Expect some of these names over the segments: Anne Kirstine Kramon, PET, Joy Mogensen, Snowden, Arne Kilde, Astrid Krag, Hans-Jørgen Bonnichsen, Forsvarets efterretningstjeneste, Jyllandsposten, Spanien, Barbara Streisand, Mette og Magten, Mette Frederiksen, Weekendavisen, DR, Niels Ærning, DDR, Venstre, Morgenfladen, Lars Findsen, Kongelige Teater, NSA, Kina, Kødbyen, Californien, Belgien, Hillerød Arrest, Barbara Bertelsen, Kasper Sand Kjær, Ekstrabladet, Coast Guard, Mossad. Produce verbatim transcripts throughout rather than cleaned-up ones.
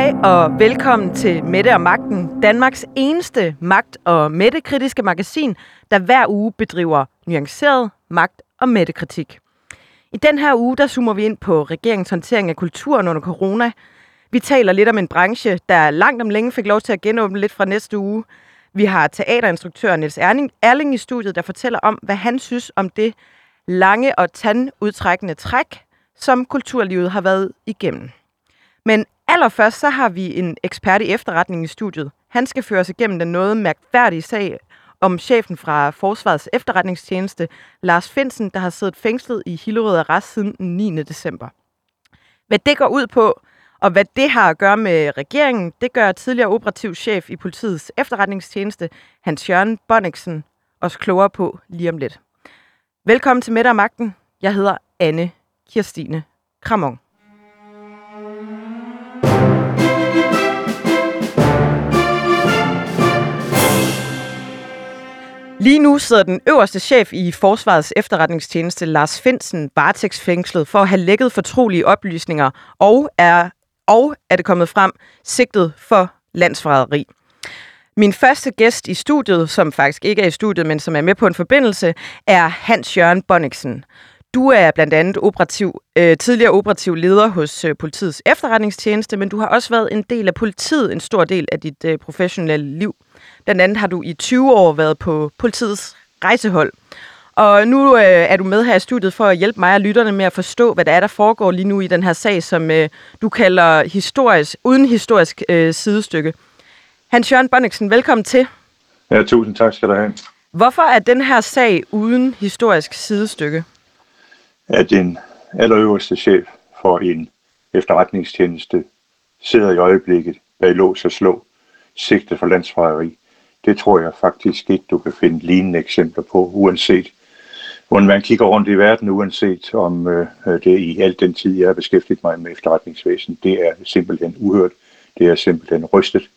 Hej og velkommen til Mette og Magten, Danmarks eneste magt- og mættekritiske magasin, der hver uge bedriver nuanceret magt- og mættekritik. I den her uge, der zoomer vi ind på regeringens håndtering af kulturen under corona. Vi taler lidt om en branche, der langt om længe fik lov til at genåbne lidt fra næste uge. Vi har teaterinstruktør Niels Ærning i studiet, der fortæller om, hvad han synes om det lange og tandudtrækkende træk, som kulturlivet har været igennem. Men allerførst så har vi en ekspert i efterretning i studiet. Han skal føre sig igennem den noget mærkværdige sag om chefen fra Forsvarets efterretningstjeneste, Lars Findsen, der har siddet fængslet i Hillerød Arrest siden den niende december. Hvad det går ud på, og hvad det har at gøre med regeringen, det gør tidligere operativ chef i politiets efterretningstjeneste, Hans-Jørgen Bonnichsen, også klogere på lige om lidt. Velkommen til Mette og Magten. Jeg hedder Anne Kirstine Kramon. Lige nu sidder den øverste chef i Forsvarets efterretningstjeneste, Lars Findsen, varetægtsfængslet for at have lækket fortrolige oplysninger og er, og er det kommet frem sigtet for landsforræderi. Min første gæst i studiet, som faktisk ikke er i studiet, men som er med på en forbindelse, er Hans-Jørgen Bonnichsen. Du er blandt andet operativ, øh, tidligere operativ leder hos øh, politiets efterretningstjeneste, men du har også været en del af politiet, en stor del af dit øh, professionelle liv. Blandt andet har du i tyve år været på politiets rejsehold. Og nu øh, er du med her i studiet for at hjælpe mig og lytterne med at forstå, hvad der er, der foregår lige nu i den her sag, som øh, du kalder historisk, uden historisk øh, sidestykke. Hans-Jørgen Bonnichsen, velkommen til. Ja, tusind tak skal du have. Hvorfor er den her sag uden historisk sidestykke? At den allerøverste chef for en efterretningstjeneste sidder i øjeblikket bag lås og slå, sigtet for landsforræderi. Det tror jeg faktisk ikke, du kan finde lignende eksempler på, uanset hvordan man kigger rundt i verden, uanset om øh, det i al den tid, jeg har beskæftiget mig med efterretningsvæsen. Det er simpelthen uhørt. Det er simpelthen rystet.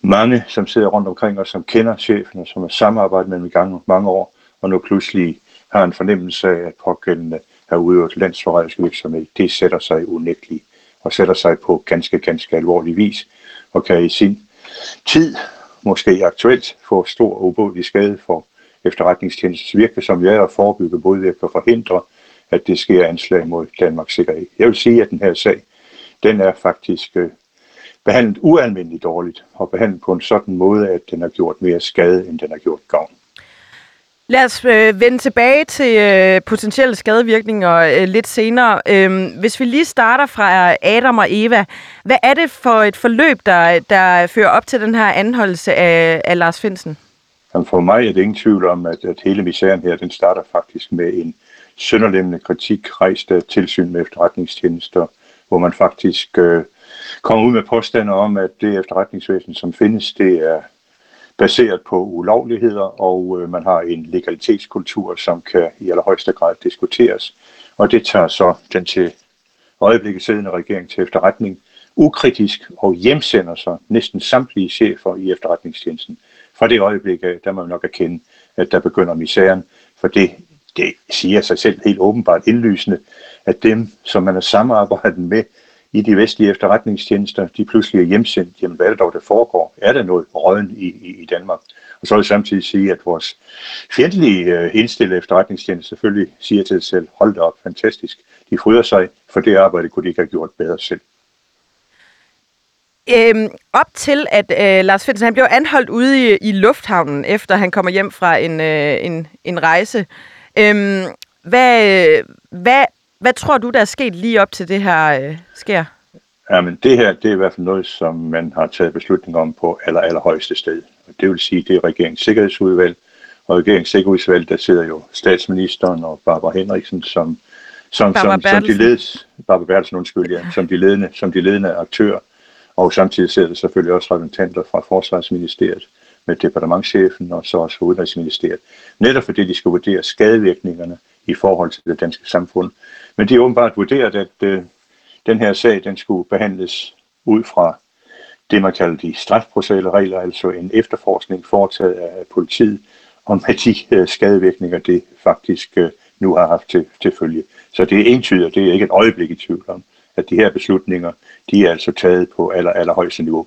Mange, som sidder rundt omkring os, som kender chefen og som har samarbejdet med dem i gang mange år, og nu pludselig har en fornemmelse af, at pågældende har udøvet landsforræderisk virksomhed. Det sætter sig unægteligt og sætter sig på ganske, ganske alvorlig vis, og kan i sin tid, måske aktuelt, få stor og ubodelig skade for efterretningstjenestens virke, som jeg er at forebygge, både ved at forhindre, at det sker anslag mod Danmarks sikkerhed. Jeg vil sige, at den her sag, den er faktisk øh, behandlet ualmindeligt dårligt, og behandlet på en sådan måde, at den har gjort mere skade, end den har gjort gavn. Lad os øh, vende tilbage til øh, potentielle skadevirkninger øh, lidt senere. Øhm, hvis vi lige starter fra Adam og Eva. Hvad er det for et forløb, der, der fører op til den her anholdelse af, af Lars Findsen? Jamen for mig er det ingen tvivl om, at, at hele misæren her, den starter faktisk med en sønderlemmende kritik rejst af tilsyn med efterretningstjenester, hvor man faktisk øh, kommer ud med påstander om, at det efterretningsvæsen, som findes, det er baseret på ulovligheder, og øh, man har en legalitetskultur, som kan i allerhøjeste grad diskuteres. Og det tager så den til øjeblikket siddende regering til efterretning ukritisk og hjemsender sig næsten samtlige chefer i efterretningstjenesten. Fra det øjeblik, der må man nok erkende, at der begynder misæren, for det, det siger sig selv helt åbenbart indlysende, at dem, som man har samarbejdet med i de vestlige efterretningstjenester, de pludselig er hjemsendt. Jamen, hvad er det dog, der foregår? Er der noget røden i, i, i Danmark? Og så vil jeg samtidig sige, at vores fjendtlige indstillede efterretningstjenester selvfølgelig siger til sig selv, hold da op, fantastisk. De fryder sig, for det arbejde kunne de ikke have gjort bedre selv. Øhm, op til, at øh, Lars Findsen, han blev anholdt ude i, i lufthavnen, efter han kommer hjem fra en, øh, en, en rejse. Øhm, hvad... hvad Hvad tror du, der er sket lige op til det her øh, sker? Jamen, det her, det er i hvert fald noget, som man har taget beslutning om på aller, allerhøjeste sted. Og det vil sige, det er regeringens sikkerhedsudvalg. Og regeringens sikkerhedsudvalg, der sidder jo statsministeren og Barbara Henriksen, som, som, Barbara som, som, de, ledes, Barbara Bertelsen, undskyld, ja, som, de, ledende, som de ledende aktører. Og samtidig sidder der selvfølgelig også repræsentanter fra Forsvarsministeriet med departementschefen og så også fra Udenrigsministeriet. Netop fordi de skal vurdere skadevirkningerne i forhold til det danske samfund. Men de er åbenbart vurderet, at øh, den her sag, den skulle behandles ud fra det, man kalder de strafprocessuelle regler, altså en efterforskning foretaget af politiet, om at de øh, skadevirkninger, det faktisk øh, nu har haft til, til følge. Så det er entydigt, og det er ikke et øjeblik i tvivl om, at de her beslutninger, de er altså taget på aller, allerhøjeste niveau.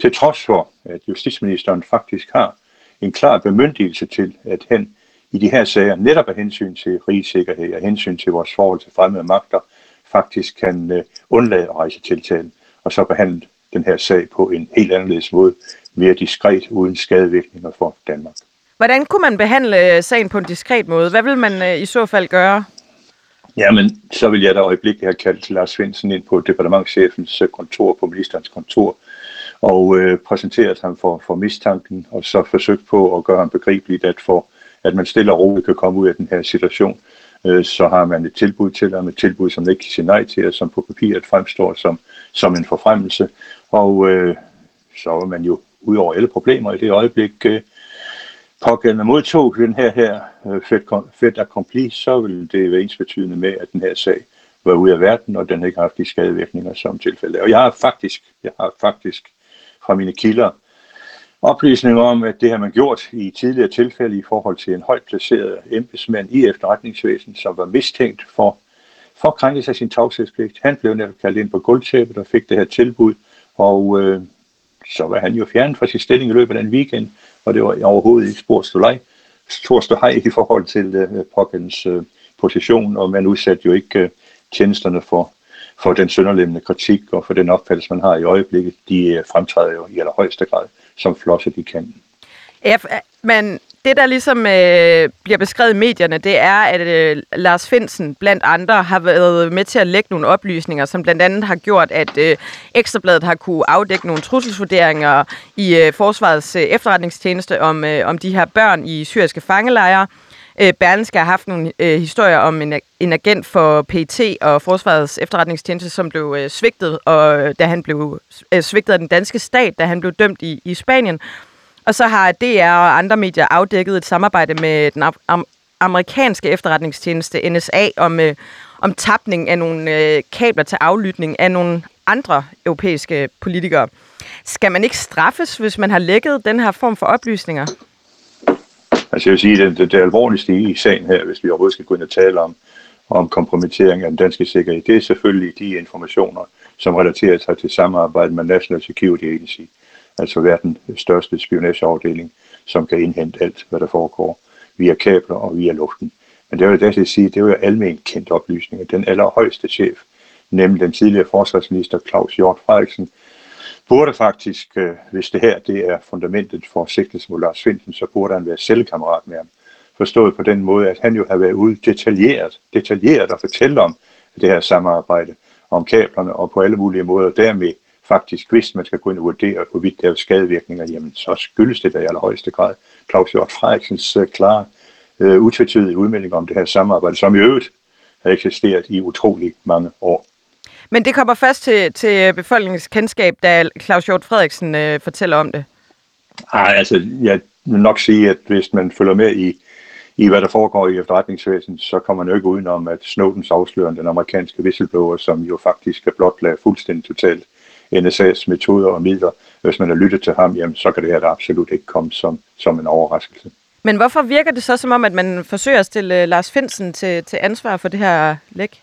Til trods for, at justitsministeren faktisk har en klar bemyndigelse til, at han i de her sager, netop af hensyn til rigssikkerhed og hensyn til vores forhold til fremmede magter, faktisk kan undlade at rejse tiltalen, og så behandle den her sag på en helt anderledes måde, mere diskret, uden skadevirkninger for Danmark. Hvordan kunne man behandle sagen på en diskret måde? Hvad vil man i så fald gøre? Jamen, så vil jeg da øjeblikkeligt have kaldt Lars Svendsen ind på departementschefens kontor, på ministerens kontor, og øh, præsenteret ham for, for mistanken, og så forsøgt på at gøre ham begribeligt, at for at man stille og roligt kan komme ud af den her situation, øh, så har man et tilbud til ham, et tilbud, som ikke kan sige nej til, og som på papiret fremstår som, som en forfremmelse. Og øh, så vil man jo ud over alle problemer i det øjeblik, øh, pågældende modtog den her, her fait accompli, så vil det være ensbetydende med, at den her sag var ude af verden, og den ikke har haft de skadevirkninger som tilfældet. Og jeg har faktisk, jeg har faktisk fra mine kilder oplysninger om, at det har man gjort i tidligere tilfælde i forhold til en højt placeret embedsmand i efterretningsvæsenet, som var mistænkt for, for krænkelse af sin tavshedspligt. Han blev netop kaldt ind på gulvtæppet og fik det her tilbud, og øh, så var han jo fjernet fra sin stilling i løbet af en weekend, og det var overhovedet ikke spor ståhej i forhold til øh, Pokkens øh, position, og man udsatte jo ikke øh, tjenesterne for, for den sønderlemmende kritik og for den opfattelse, man har i øjeblikket. De øh, fremtræder jo i allerhøjeste grad som flosser de kan. Ja, men det, der ligesom øh, bliver beskrevet i medierne, det er, at øh, Lars Findsen blandt andre har været med til at lægge nogle oplysninger, som blandt andet har gjort, at øh, Ekstrabladet har kunne afdække nogle trusselsvurderinger i øh, Forsvarets øh, efterretningstjeneste om, øh, om de her børn i syriske fangelejre. Øh, Berlingske har haft nogle øh, historier om en, en agent for P E T og Forsvarets efterretningstjeneste, som blev øh, svigtet, og, øh, da han blev øh, svigtet af den danske stat, da han blev dømt i, i Spanien. Og så har D R og andre medier afdækket et samarbejde med den am- amerikanske efterretningstjeneste N S A om, øh, om tapning af nogle øh, kabler til aflytning af nogle andre europæiske politikere. Skal man ikke straffes, hvis man har lækket den her form for oplysninger? Altså jeg vil sige, at det, det alvorligste i sagen her, hvis vi overhovedet skal gå ind og tale om, om kompromittering af den danske sikkerhed, det er selvfølgelig de informationer, som relaterer sig til samarbejde med National Security Agency, altså verdens største spionageafdeling, som kan indhente alt, hvad der foregår, via kabler og via luften. Men det vil jeg da sige, det var jo almen kendt oplysninger. Den allerhøjeste chef, nemlig den tidligere forsvarsminister Claus Hjort Frederiksen, burde faktisk, øh, hvis det her det er fundamentet for sigtelsen mod Lars Findsen, så burde han være selvkammerat med ham. Forstået på den måde, at han jo har været ude detaljeret, detaljeret at fortælle om det her samarbejde, om kablerne og på alle mulige måder. Dermed faktisk, hvis man skal gå ind og vurdere, hvorvidt der er skadevirkninger, jamen så skyldes det da i allerhøjeste grad Claus Hjort Frederiksens øh, klare, øh, utvetydige udmelding om det her samarbejde, som i øvrigt har eksisteret i utrolig mange år. Men det kommer først til, til befolkningens kendskab, da Claus Hjort Frederiksen øh, fortæller om det? Nej, altså jeg vil nok sige, at hvis man følger med i, i hvad der foregår i efterretningsvæsenet, så kommer man jo ikke udenom, at Snowdens afslørende, den amerikanske whistleblower, som jo faktisk er blotlagt fuldstændig totalt N S A's metoder og midler, hvis man har lyttet til ham, jamen, så kan det her da absolut ikke komme som, som en overraskelse. Men hvorfor virker det så som om, at man forsøger at stille Lars Findsen til, til ansvar for det her læk?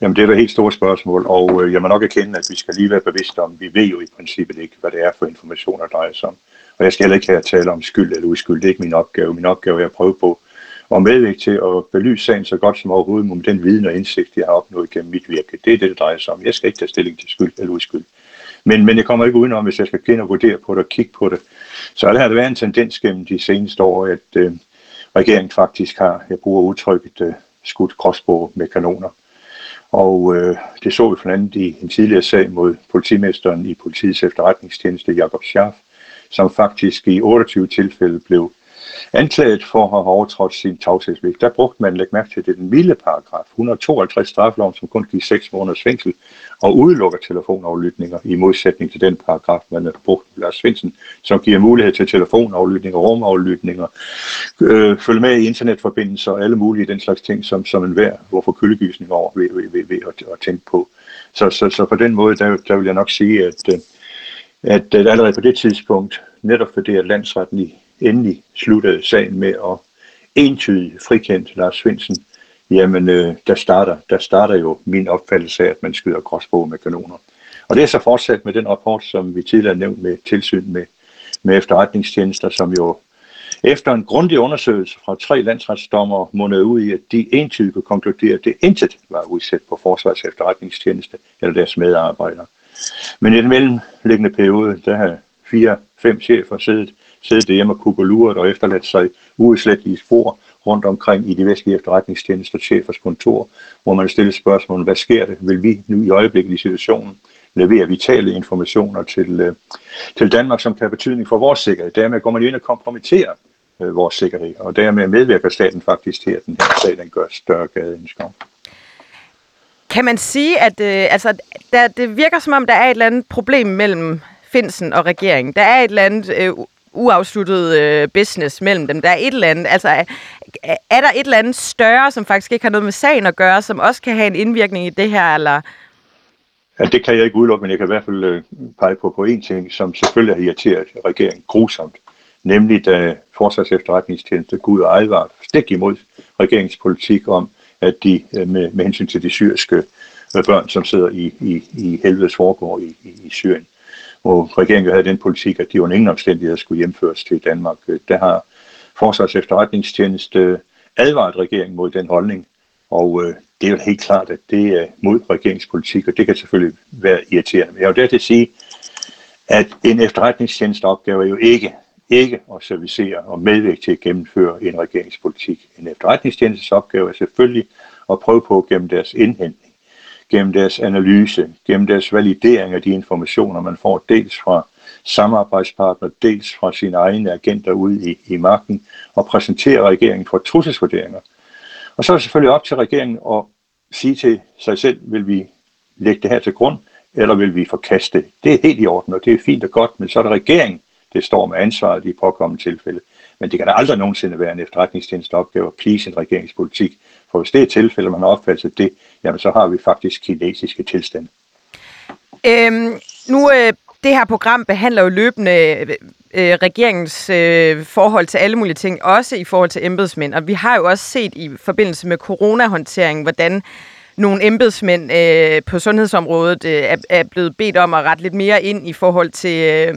Jamen det er da et helt stort spørgsmål, og øh, jeg må nok erkende, at vi skal lige være bevidste om, vi ved jo i princippet ikke, hvad det er for informationer, der drejer sig om. Og jeg skal heller ikke her tale om skyld eller uskyld, det er ikke min opgave. Min opgave er at prøve på at medvirke til at belyse sagen så godt som overhovedet med den viden og indsigt, jeg har opnået gennem mit virke. Det er det, det drejer sig om. Jeg skal ikke tage stilling til skyld eller uskyld. Men, men jeg kommer ikke udenom, hvis jeg skal kende og vurdere på det og kigge på det. Så der har der været en tendens gennem de seneste år, at øh, regeringen faktisk har, jeg bruger udtrykket, øh, skudt gråspurve med kanoner. Og øh, det så vi for andet i en tidligere sag mod politimesteren i politiets efterretningstjeneste, Jakob Schaff, som faktisk i otteogtyve tilfælde blev anklaget for at have overtrådt sin tavshedspligt. Der brugte man, læg mærke til det, den milde paragraf et hundrede og tooghalvtreds straffeloven, som kun giver seks måneders fængsel og udelukker telefonaflytninger i modsætning til den paragraf, man har brugt med Lars Svendsen, som giver mulighed til telefonaflytninger, rumaflytninger, øh, følge med i internetforbindelser og alle mulige den slags ting, som, som enhver, hvorfor kyldegysning over ved, ved, ved, ved at, at tænke på. Så, så, så på den måde, der, der vil jeg nok sige, at, at, at allerede på det tidspunkt, netop fordi at landsretten i endelig sluttede sagen med at entydigt frikendte Lars Svendsen Jamen, øh, der, starter, der starter jo min opfattelse af, at man skyder gråspurve med kanoner. Og det er så fortsat med den rapport, som vi tidligere nævnte med tilsyn med, med efterretningstjenester, som jo efter en grundig undersøgelse fra tre landsretsdommere mundede ud i, at de entydigt kunne konkludere, at det intet var udsat på Forsvarets efterretningstjeneste eller deres medarbejdere. Men i den mellemliggende periode, der har fire, fem chefer siddet, siddet hjemme og kukkeluret og efterladt sig udslættelige spor rundt omkring i de vestlige efterretningstjenester og chefers kontor, hvor man stiller spørgsmålet, hvad sker det? Vil vi nu i øjeblikket i situationen levere vitale informationer til, til Danmark, som kan have betydning for vores sikkerhed? Dermed går man jo ind og kompromitterer øh, vores sikkerhed, og dermed medvirker staten faktisk til, at den her sag den gør større gade end skov. Kan man sige, at øh, altså, der, det virker som om, der er et eller andet problem mellem Findsen og regeringen. Der er et eller andet øh, uafsluttet øh, business mellem dem. Der er et eller andet, altså er, er der et eller andet større, som faktisk ikke har noget med sagen at gøre, som også kan have en indvirkning i det her, eller? Ja, det kan jeg ikke udelukke, men jeg kan i hvert fald øh, pege på på en ting, som selvfølgelig har irriteret regeringen grusomt, nemlig da Forsvarets efterretningstjeneste gik ud og advarede stik imod regeringens politik om, at de med, med hensyn til de syriske børn, som sidder i, i, i helvedes foregård i, i, i Syrien. Og regeringen havde den politik, at de under ingen omstændigheder skulle hjemføres til Danmark. Der har Forsvarets efterretningstjeneste advaret regeringen mod den holdning, og øh, det er jo helt klart, at det er mod regeringspolitik, og det kan selvfølgelig være irriterende. Men jeg vil dertil sige, at en efterretningstjenesteopgave er jo ikke, ikke at servicere og medvirke til at gennemføre en regeringspolitik. En efterretningstjenestes opgave er selvfølgelig at prøve på gennem deres indhentning, gennem deres analyse, gennem deres validering af de informationer, man får dels fra samarbejdspartner, dels fra sine egne agenter ude i, i marken, og præsentere regeringen for trusselsvurderinger. Og så er det selvfølgelig op til regeringen at sige til sig selv, vil vi lægge det her til grund, eller vil vi forkaste det? Det er helt i orden, og det er fint og godt, men så er det regeringen, det står med ansvaret i påkommende tilfælde. Men det kan da aldrig nogensinde være en efterretningstjeneste opgave at please en regeringspolitik. For hvis det er tilfælde, man har opfattet det, jamen så har vi faktisk kinesiske tilstande. Øhm, nu, øh, det her program behandler jo løbende øh, regeringens øh, forhold til alle mulige ting, også i forhold til embedsmænd. Og vi har jo også set i forbindelse med coronahåndteringen, hvordan nogle embedsmænd øh, på sundhedsområdet øh, er, er blevet bedt om at rette lidt mere ind i forhold til øh,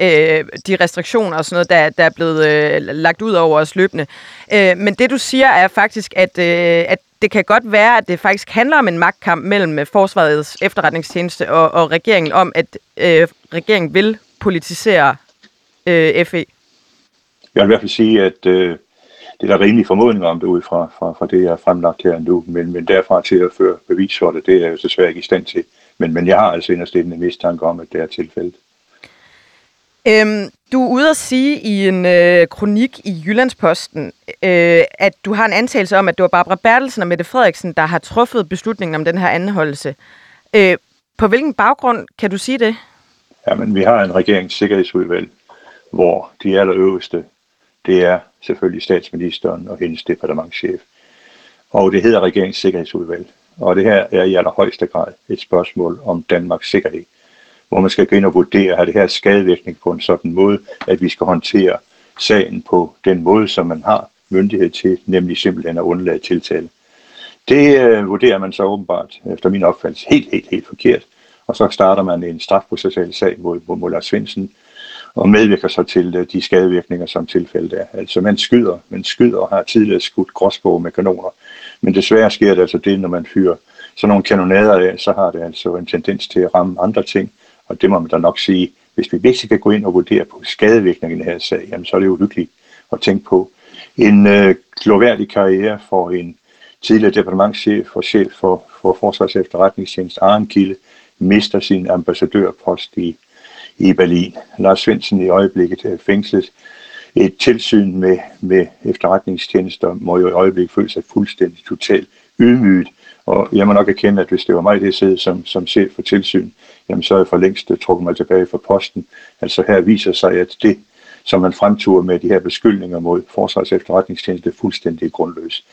øh, de restriktioner og sådan noget, der, der er blevet øh, lagt ud over os løbende. Øh, men det du siger er faktisk, at, øh, at det kan godt være, at det faktisk handler om en magtkamp mellem Forsvarets efterretningstjeneste og, og regeringen om, at øh, regeringen vil politisere øh, F E. Jeg vil i hvert fald sige, at øh det er der rimelige formodninger om det ud fra, fra, fra det, jeg har fremlagt her nu, men, men derfra til at føre bevis for det, det er jeg jo desværre ikke i stand til. Men, men jeg har altså inderst inde en mistanke om, at det er tilfældet. Øhm, du er ude at sige i en øh, kronik i Jyllandsposten, øh, at du har en antagelse om, at det var Barbara Bertelsen og Mette Frederiksen, der har truffet beslutningen om den her anholdelse. Øh, på hvilken baggrund kan du sige det? Jamen, vi har en regeringssikkerhedsudvalg, hvor de allerøverste, det er selvfølgelig statsministeren og hendes departementschef. Og det hedder regeringens sikkerhedsudvalg. Og det her er i allerhøjeste grad et spørgsmål om Danmarks sikkerhed, hvor man skal gå ind og vurdere, har det her skadevirkning på en sådan måde, at vi skal håndtere sagen på den måde, som man har myndighed til, nemlig simpelthen at undlade tiltale. Det øh, vurderer man så åbenbart, efter min opfattelse, helt, helt, helt forkert. Og så starter man en strafprocessual sag mod, mod, mod Lars Svendsen, og medvirker sig til de skadevirkninger, som tilfældet er. Altså man skyder, man skyder og har tidligere skudt gråspurve med kanoner. Men desværre sker det altså det, når man fyrer sådan nogle kanonader af, så har det altså en tendens til at ramme andre ting. Og det må man da nok sige, hvis vi virkelig kan gå ind og vurdere på skadevirkningen i den her sag, jamen så er det jo lykkeligt at tænke på. En øh, gloværdig karriere for en tidligere departementschef og chef for, for Forsvarets efterretningstjeneste, Arne Kilde, mister sin ambassadørpost i i Berlin. Lars Svendsen i øjeblikket fængslet. Et tilsyn med, med efterretningstjenester må jo i øjeblikket føle sig fuldstændig totalt ydmyget. Og jeg må nok erkende, at hvis det var mig, det sidde som, som chef for tilsyn, jamen så er jeg for længst trukket mig tilbage fra posten. Altså her viser sig, at det, som man fremturer med de her beskyldninger mod Forsvarets efterretningstjeneste, er fuldstændig grundløs.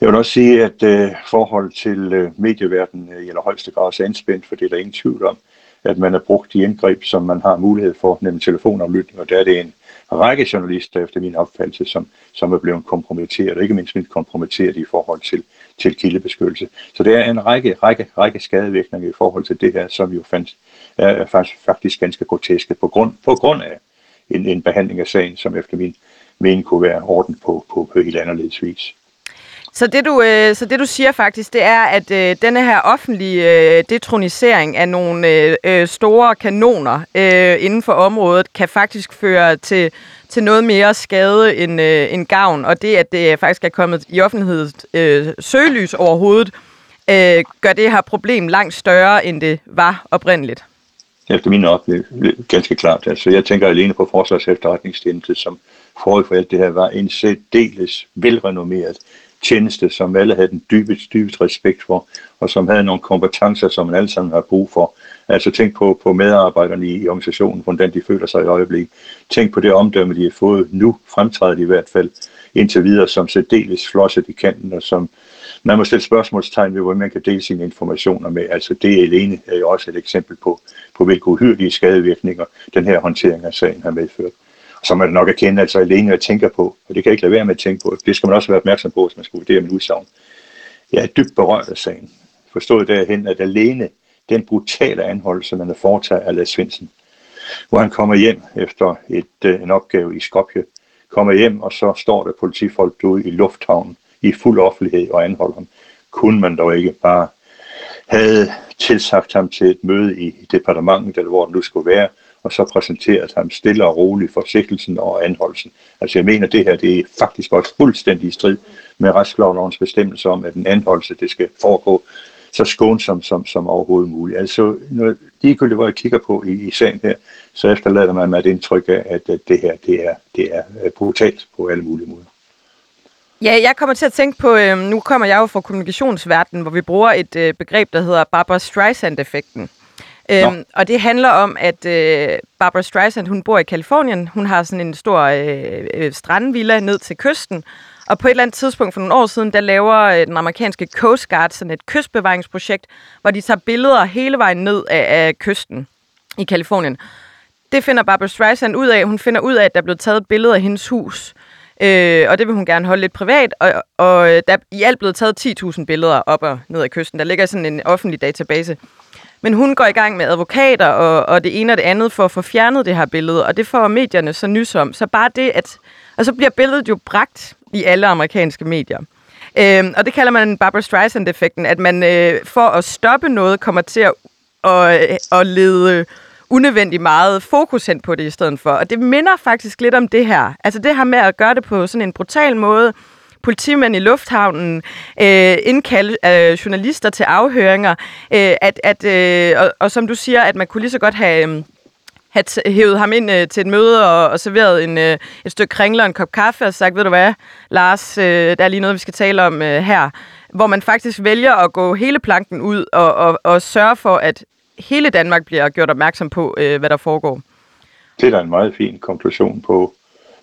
Jeg vil også sige, at øh, forhold til øh, medieverdenen øh, i allerhøjeste grad også er anspændt, for det er der ingen tvivl om, at man har brugt de indgreb, som man har mulighed for, nemlig telefonaflytning, og der er det en række journalister, efter min opfattelse, som, som er blevet kompromitteret, og ikke mindst kompromitteret i forhold til, til kildebeskyttelse. Så det er en række, række, række skadevirkninger i forhold til det her, som jo fandt, er faktisk, faktisk ganske groteske på grund, på grund af en, en behandling af sagen, som efter min mening kunne være orden på, på, på helt anderledes vis. Så det, du, øh, så det du siger faktisk, det er, at øh, denne her offentlige øh, detronisering af nogle øh, store kanoner øh, inden for området, kan faktisk føre til, til noget mere skade end, øh, end gavn. Og det, at det faktisk er kommet i offentlighedens øh, søgelys overhovedet, øh, gør det her problem langt større, end det var oprindeligt. Efter min oplevelse, ganske klart. Altså, jeg tænker alene på Forsvarets efterretningstjeneste, som forud for alt det her var en særdeles velrenommeret tjeneste, som alle havde den dybest, dybest respekt for, og som havde nogle kompetencer, som man alle sammen har brug for. Altså tænk på, på medarbejderne i, i organisationen, hvordan de føler sig i øjeblikket. Tænk på det omdømme, de har fået nu, fremtræder de i hvert fald indtil videre, som særdeles flosset i kanten, og som man må stille spørgsmålstegn ved, hvor man kan dele sine informationer med. Altså det alene er jo også et eksempel på, på hvilke uhyrlige skadevirkninger den her håndtering af sagen har medført. Så man nok erkende, altså alene at tænke på, og det kan jeg ikke lade være med at tænke på, det skal man også være opmærksom på, hvis man skal vurdere min udsagn. Jeg er dybt berørt af sagen. Forstået derhen, at alene den brutale anholdelse, man har foretaget af Lars Svendsen, hvor han kommer hjem efter et, en opgave i Skopje, kommer hjem, og så står der politifolk ude i lufthavnen i fuld offentlighed og anholder ham. Kunne man dog ikke bare havde tilsagt ham til et møde i departementet, eller hvor det nu skulle være, og så præsenterede ham stille og roligt for sigtelsen og anholdelsen. Altså jeg mener, det her det er faktisk også fuldstændig i strid med retslovens bestemmelse om, at en anholdelse det skal foregå så skånsomt som, som overhovedet muligt. Altså når, ligegyldigt, hvor jeg kigger på i, i sagen her, så efterlader man mig et indtryk af, at, at det her det er, det er brutalt på alle mulige måder. Ja, jeg kommer til at tænke på, øh, nu kommer jeg jo fra kommunikationsverdenen, hvor vi bruger et øh, begreb, der hedder Barbara Streisand-effekten. Øhm, og det handler om, at øh, Barbara Streisand, hun bor i Californien. Hun har sådan en stor øh, strandvilla ned til kysten. Og på et eller andet tidspunkt for nogle år siden, der laver øh, den amerikanske Coast Guard sådan et kystbevaringsprojekt, hvor de tager billeder hele vejen ned af, af kysten i Californien. Det finder Barbara Streisand ud af. Hun finder ud af, at der er blevet taget billeder af hendes hus. Øh, og det vil hun gerne holde lidt privat. Og, og der er i alt blevet taget ti tusind billeder op og ned af kysten. Der ligger sådan en offentlig database. Men hun går i gang med advokater og, og det ene og det andet for at få fjernet det her billede, og det får medierne så nys om. Så bare det, at... Og så bliver billedet jo bragt i alle amerikanske medier. Øhm, og det kalder man Barbara Streisand-effekten, at man øh, for at stoppe noget, kommer til at, at, at lede unødvendigt meget fokus hen på det i stedet for. Og det minder faktisk lidt om det her. Altså det her med at gøre det på sådan en brutal måde, politimænd i lufthavnen, øh, indkalde øh, journalister til afhøringer, øh, at, at, øh, og, og som du siger, at man kunne lige så godt have, øh, have t- hævet ham ind øh, til et møde og, og serveret en, øh, et stykke kringler og en kop kaffe og sagt, ved du hvad, Lars, øh, der er lige noget, vi skal tale om øh, her. Hvor man faktisk vælger at gå hele planken ud og, og, og sørge for, at hele Danmark bliver gjort opmærksom på, øh, hvad der foregår. Det er da en meget fin konklusion på,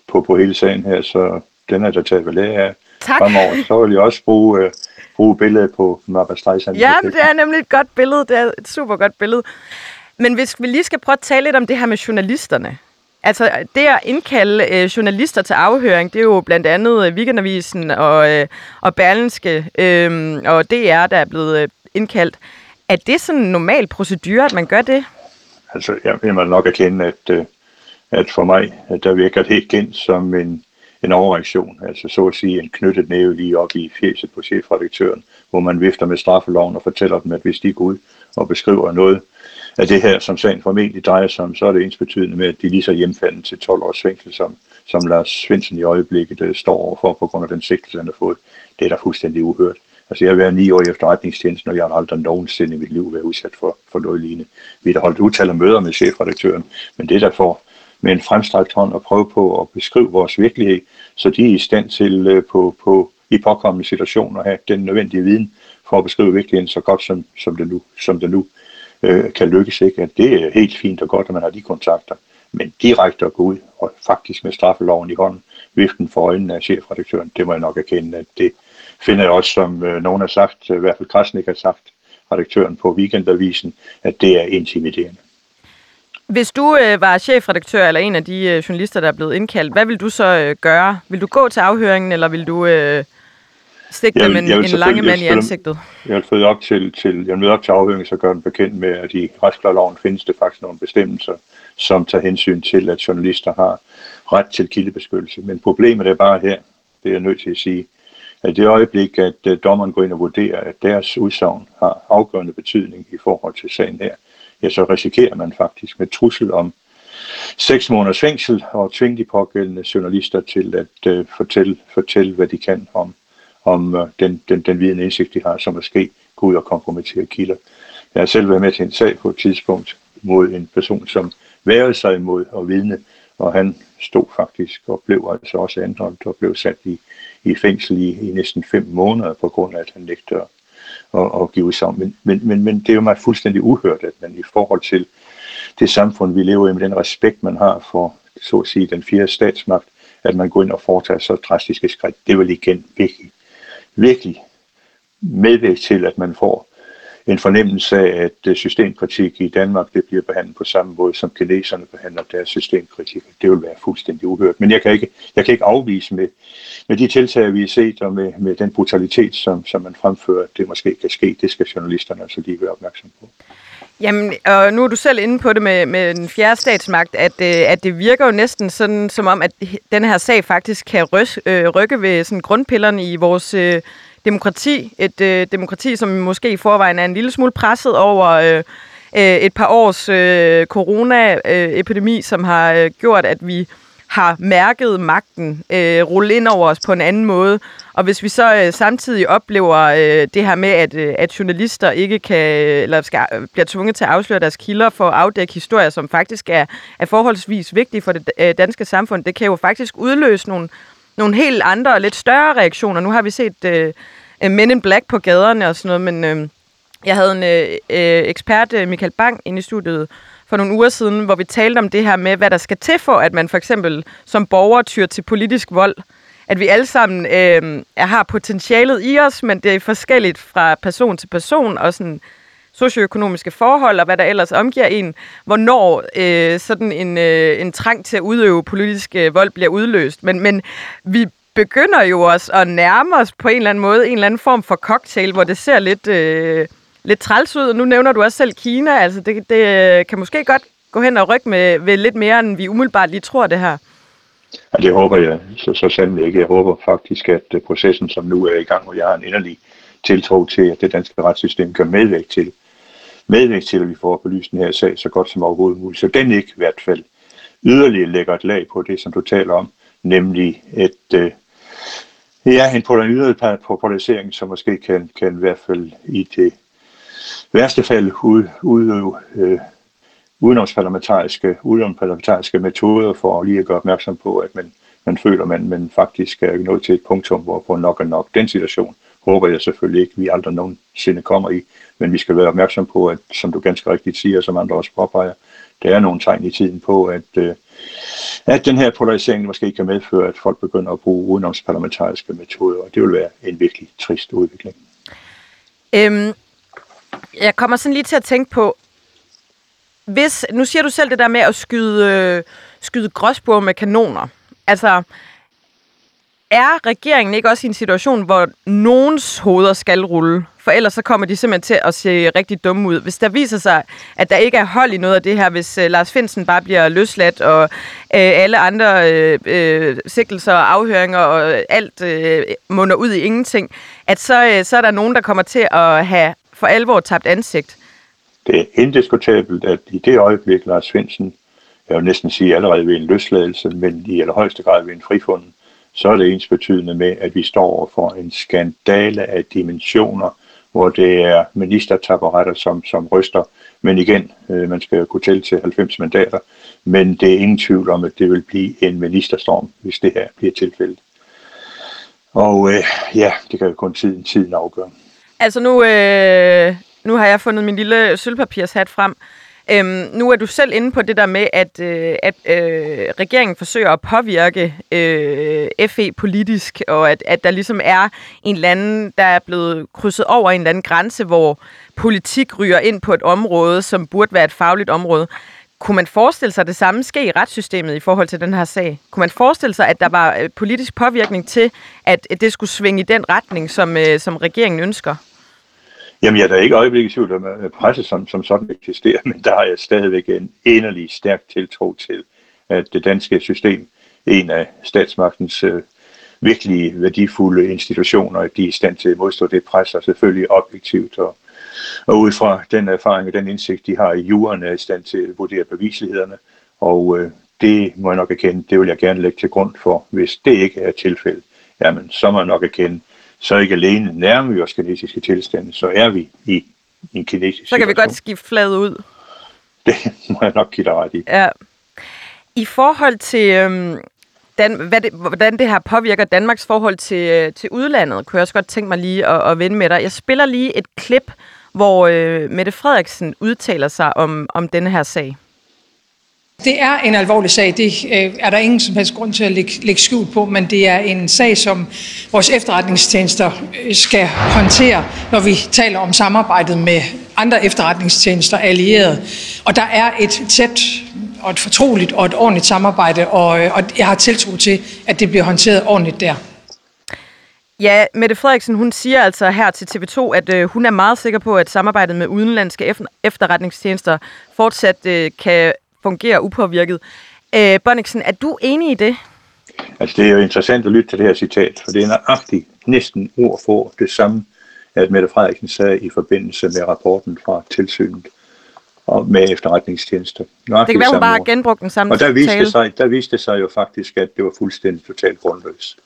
på, på hele sagen her, så den er der taget vel af her. Tak. Fremover, så vil jeg også bruge, øh, bruge billedet på Barbara Streisand. Ja, det er nemlig et godt billede. Det er et super godt billede. Men hvis vi lige skal prøve at tale lidt om det her med journalisterne. Altså det at indkalde øh, journalister til afhøring, det er jo blandt andet Weekendavisen og, øh, og Berlingske øh, og D R, der er blevet indkaldt. Er det sådan en normal procedure, at man gør det? Altså jeg vil nok erkende, at, øh, at for mig, at der virker det ikke ind som en en overreaktion, altså så at sige en knyttet næve lige op i fjeset på chefredaktøren, hvor man vifter med straffeloven og fortæller dem, at hvis de går ud og beskriver noget af det her, som sagen formentlig drejer sig om, så er det ensbetydende med, at de lige så hjemfaldet til tolv års fængsel, som, som Lars Svendsen i øjeblikket står overfor på grund af den sigtelse, han har fået. Det er da fuldstændig uhørt. Altså jeg har været ni år i efterretningstjenesten, og jeg har aldrig nogensinde i mit liv været udsat for, for noget lignende. Vi har holdt utal af møder med chefredaktøren, men det der får med en fremstrakt hånd og prøve på at beskrive vores virkelighed, så de er i stand til på, på, i påkommende situationer at have den nødvendige viden for at beskrive virkeligheden så godt, som, som det nu, som det nu øh, kan lykkes. Ikke? At det er helt fint og godt, at man har de kontakter, men direkte at gå ud og faktisk med straffeloven i hånden, viften for øjnene af chefredaktøren, det må jeg nok erkende, at det finder jeg også, som øh, nogen har sagt, øh, i hvert fald Krasnik har sagt, redaktøren på Weekendavisen, at det er intimiderende. Hvis du øh, var chefredaktør eller en af de øh, journalister, der er blevet indkaldt, hvad vil du så øh, gøre? Vil du gå til afhøringen, eller vil du... Øh... Stik dem en, en lange mand i ansigtet. Jeg vil følge op til, til, jeg møder op til afhøringen, så gør den bekendt med, at i retsplejeloven findes det faktisk nogle bestemmelser, som tager hensyn til, at journalister har ret til kildebeskyttelse. Men problemet er bare her, det er jeg nødt til at sige, at det øjeblik, at dommeren går ind og vurderer, at deres udsagn har afgørende betydning i forhold til sagen her, ja, så risikerer man faktisk med trussel om seks måneders fængsel og tvinge de pågældende journalister til at uh, fortælle, fortælle, hvad de kan om, om uh, den, den, den viden indsigt, de har, som at ske, gå ud og kompromittere kilder. Jeg har selv været med til en sag på et tidspunkt mod en person, som værede sig imod at vidne, og han stod faktisk og blev altså også anholdt og blev sat i, i fængsel i, i næsten fem måneder på grund af, at han nægtede at, at give sig. Men, men, men, men det er jo meget fuldstændig uhørt, at man i forhold til det samfund, vi lever i, med den respekt, man har for, så at sige, den fjerde statsmagt, at man går ind og foretager så drastiske skridt. Det er vel igen virkelig, virkelig medvægt til, at man får en fornemmelse af, at systemkritik i Danmark, det bliver behandlet på samme måde, som kineserne behandler deres systemkritik. Det vil være fuldstændig uhørt. Men jeg kan ikke, jeg kan ikke afvise med, med de tiltag, vi har set, og med, med den brutalitet, som, som man fremfører, at det måske kan ske. Det skal journalisterne altså lige være opmærksom på. Jamen, og nu er du selv inde på det med, med den fjerde statsmagt, at, at det virker jo næsten sådan, som om, at den her sag faktisk kan rykke, øh, rykke ved sådan grundpillerne i vores øh, demokrati. Et øh, demokrati, som måske i forvejen er en lille smule presset over øh, øh, et par års øh, coronaepidemi, som har øh, gjort, at vi har mærket magten øh, rulle ind over os på en anden måde. Og hvis vi så øh, samtidig oplever øh, det her med, at, øh, at journalister ikke kan, eller skal, bliver tvunget til at afsløre deres kilder for at afdække historier, som faktisk er, er forholdsvis vigtige for det øh, danske samfund, det kan jo faktisk udløse nogle, nogle helt andre og lidt større reaktioner. Nu har vi set øh, Men in Black på gaderne og sådan noget, men øh, jeg havde en øh, ekspert, Michael Bang, inde i studiet for nogle uger siden, hvor vi talte om det her med, hvad der skal til for, at man for eksempel som borger tyr til politisk vold. At vi alle sammen øh, har potentialet i os, men det er forskelligt fra person til person, og sådan socioøkonomiske forhold, og hvad der ellers omgiver en. Hvornår øh, sådan en, øh, en trang til at udøve politisk øh, vold bliver udløst. Men, men vi begynder jo også at nærme os på en eller anden måde, en eller anden form for cocktail, hvor det ser lidt... Øh, Lidt træls ud, og nu nævner du også selv Kina. Altså det, det kan måske godt gå hen og rykke med, med lidt mere, end vi umiddelbart lige tror det her. Ja, det håber jeg så, så sandelig ikke. Jeg håber faktisk, at processen, som nu er i gang, hvor jeg har en inderlig tiltro til, at det danske retssystem kan medvirke til, medvirke til, at vi får belyst den her sag så godt som overhovedet muligt. Så den ikke i hvert fald yderligere lægger et lag på det, som du taler om, nemlig et... Ja, en polarisering, som måske kan, kan i hvert fald i det værste fald udøve øh, udenomsparlamentariske, udenomsparlamentariske metoder for lige at gøre opmærksom på, at man, man føler, at man, man faktisk er nået til et punktum, hvor på nok og nok den situation, håber jeg selvfølgelig ikke, vi aldrig nogensinde kommer i, men vi skal være opmærksom på, at som du ganske rigtigt siger, som andre også påpeger, der er nogle tegn i tiden på, at, øh, at den her polarisering måske kan medføre, at folk begynder at bruge udenomsparlamentariske metoder, og det vil være en virkelig trist udvikling. Øhm Jeg kommer sådan lige til at tænke på, hvis, nu siger du selv det der med at skyde, øh, skyde gråspurve med kanoner. Altså, er regeringen ikke også i en situation, hvor nogens hoveder skal rulle? For ellers så kommer de simpelthen til at se rigtig dumme ud. Hvis der viser sig, at der ikke er hold i noget af det her, hvis øh, Lars Findsen bare bliver løsladt, og øh, alle andre øh, øh, sigtelser og afhøringer og alt øh, munder ud i ingenting, at så, øh, så er der nogen, der kommer til at have for alvor tabt ansigt. Det er indiskutabelt, at i det øjeblik, Lars Svendsen, jeg vil næsten sige allerede ved en løsladelse, men i allerhøjeste grad ved en frifunden, så er det ens betydende med, at vi står over for en skandale af dimensioner, hvor det er ministertaburetter, som, som ryster. Men igen, øh, man skal jo kunne tælle til halvfems mandater, men det er ingen tvivl om, at det vil blive en ministerstorm, hvis det her bliver tilfældet. Og øh, ja, det kan jo kun tiden, tiden afgøre. Altså nu, øh, nu har jeg fundet min lille sølvpapirshat frem. Øhm, nu er du selv inde på det der med, at, øh, at øh, regeringen forsøger at påvirke øh, F E politisk, og at, at der ligesom er en eller anden, der er blevet krydset over en eller anden grænse, hvor politik ryger ind på et område, som burde være et fagligt område. Kunne man forestille sig, at det samme sker i retssystemet i forhold til den her sag? Kunne man forestille sig, at der var politisk påvirkning til, at det skulle svinge i den retning, som, som regeringen ønsker? Jamen, jeg er da ikke øjeblikket i tvivl om, at presse som, som sådan eksisterer, men der har jeg stadigvæk en inderlig stærk tiltro til, at det danske system, en af statsmagtens øh, virkelig værdifulde institutioner, at de er i stand til at modstå det pres, og selvfølgelig objektivt og Og ud fra den erfaring og den indsigt, de har i jurerne, er i stand til at vurdere bevislighederne. Og øh, det må jeg nok erkende, det vil jeg gerne lægge til grund for. Hvis det ikke er tilfældet, jamen så må jeg nok erkende, så ikke alene nærmer vi os kinesiske tilstande, så er vi i en kinesisk Så kan situation. Vi godt skifte flade ud. Det må jeg nok give dig ret i. Ja. I forhold til, øhm, Dan, hvad det, hvordan det her påvirker Danmarks forhold til, til udlandet, kunne jeg også godt tænke mig lige at, at vende med dig. Jeg spiller lige et klip, hvor øh, Mette Frederiksen udtaler sig om, om denne her sag. Det er en alvorlig sag, det øh, er der ingen som helst grund til at lægge, lægge skjul på, men det er en sag, som vores efterretningstjenester skal håndtere, når vi taler om samarbejdet med andre efterretningstjenester allierede. Og der er et tæt og et fortroligt og et ordentligt samarbejde, og, og jeg har tiltro til, at det bliver håndteret ordentligt der. Ja, Mette Frederiksen, hun siger altså her til T V to, at øh, hun er meget sikker på, at samarbejdet med udenlandske efterretningstjenester fortsat øh, kan fungere upåvirket. Øh, Bonnichsen, er du enig i det? Altså, det er jo interessant at lytte til det her citat, for det er nøjagtigt næsten ord for ord det samme, at Mette Frederiksen sagde i forbindelse med rapporten fra tilsynet og med efterretningstjenester. Nøjagtigt det kan være, hun bare har genbrugt den samme og der viste tale. Sig, der viste det sig jo faktisk, at det var fuldstændig totalt grundløst.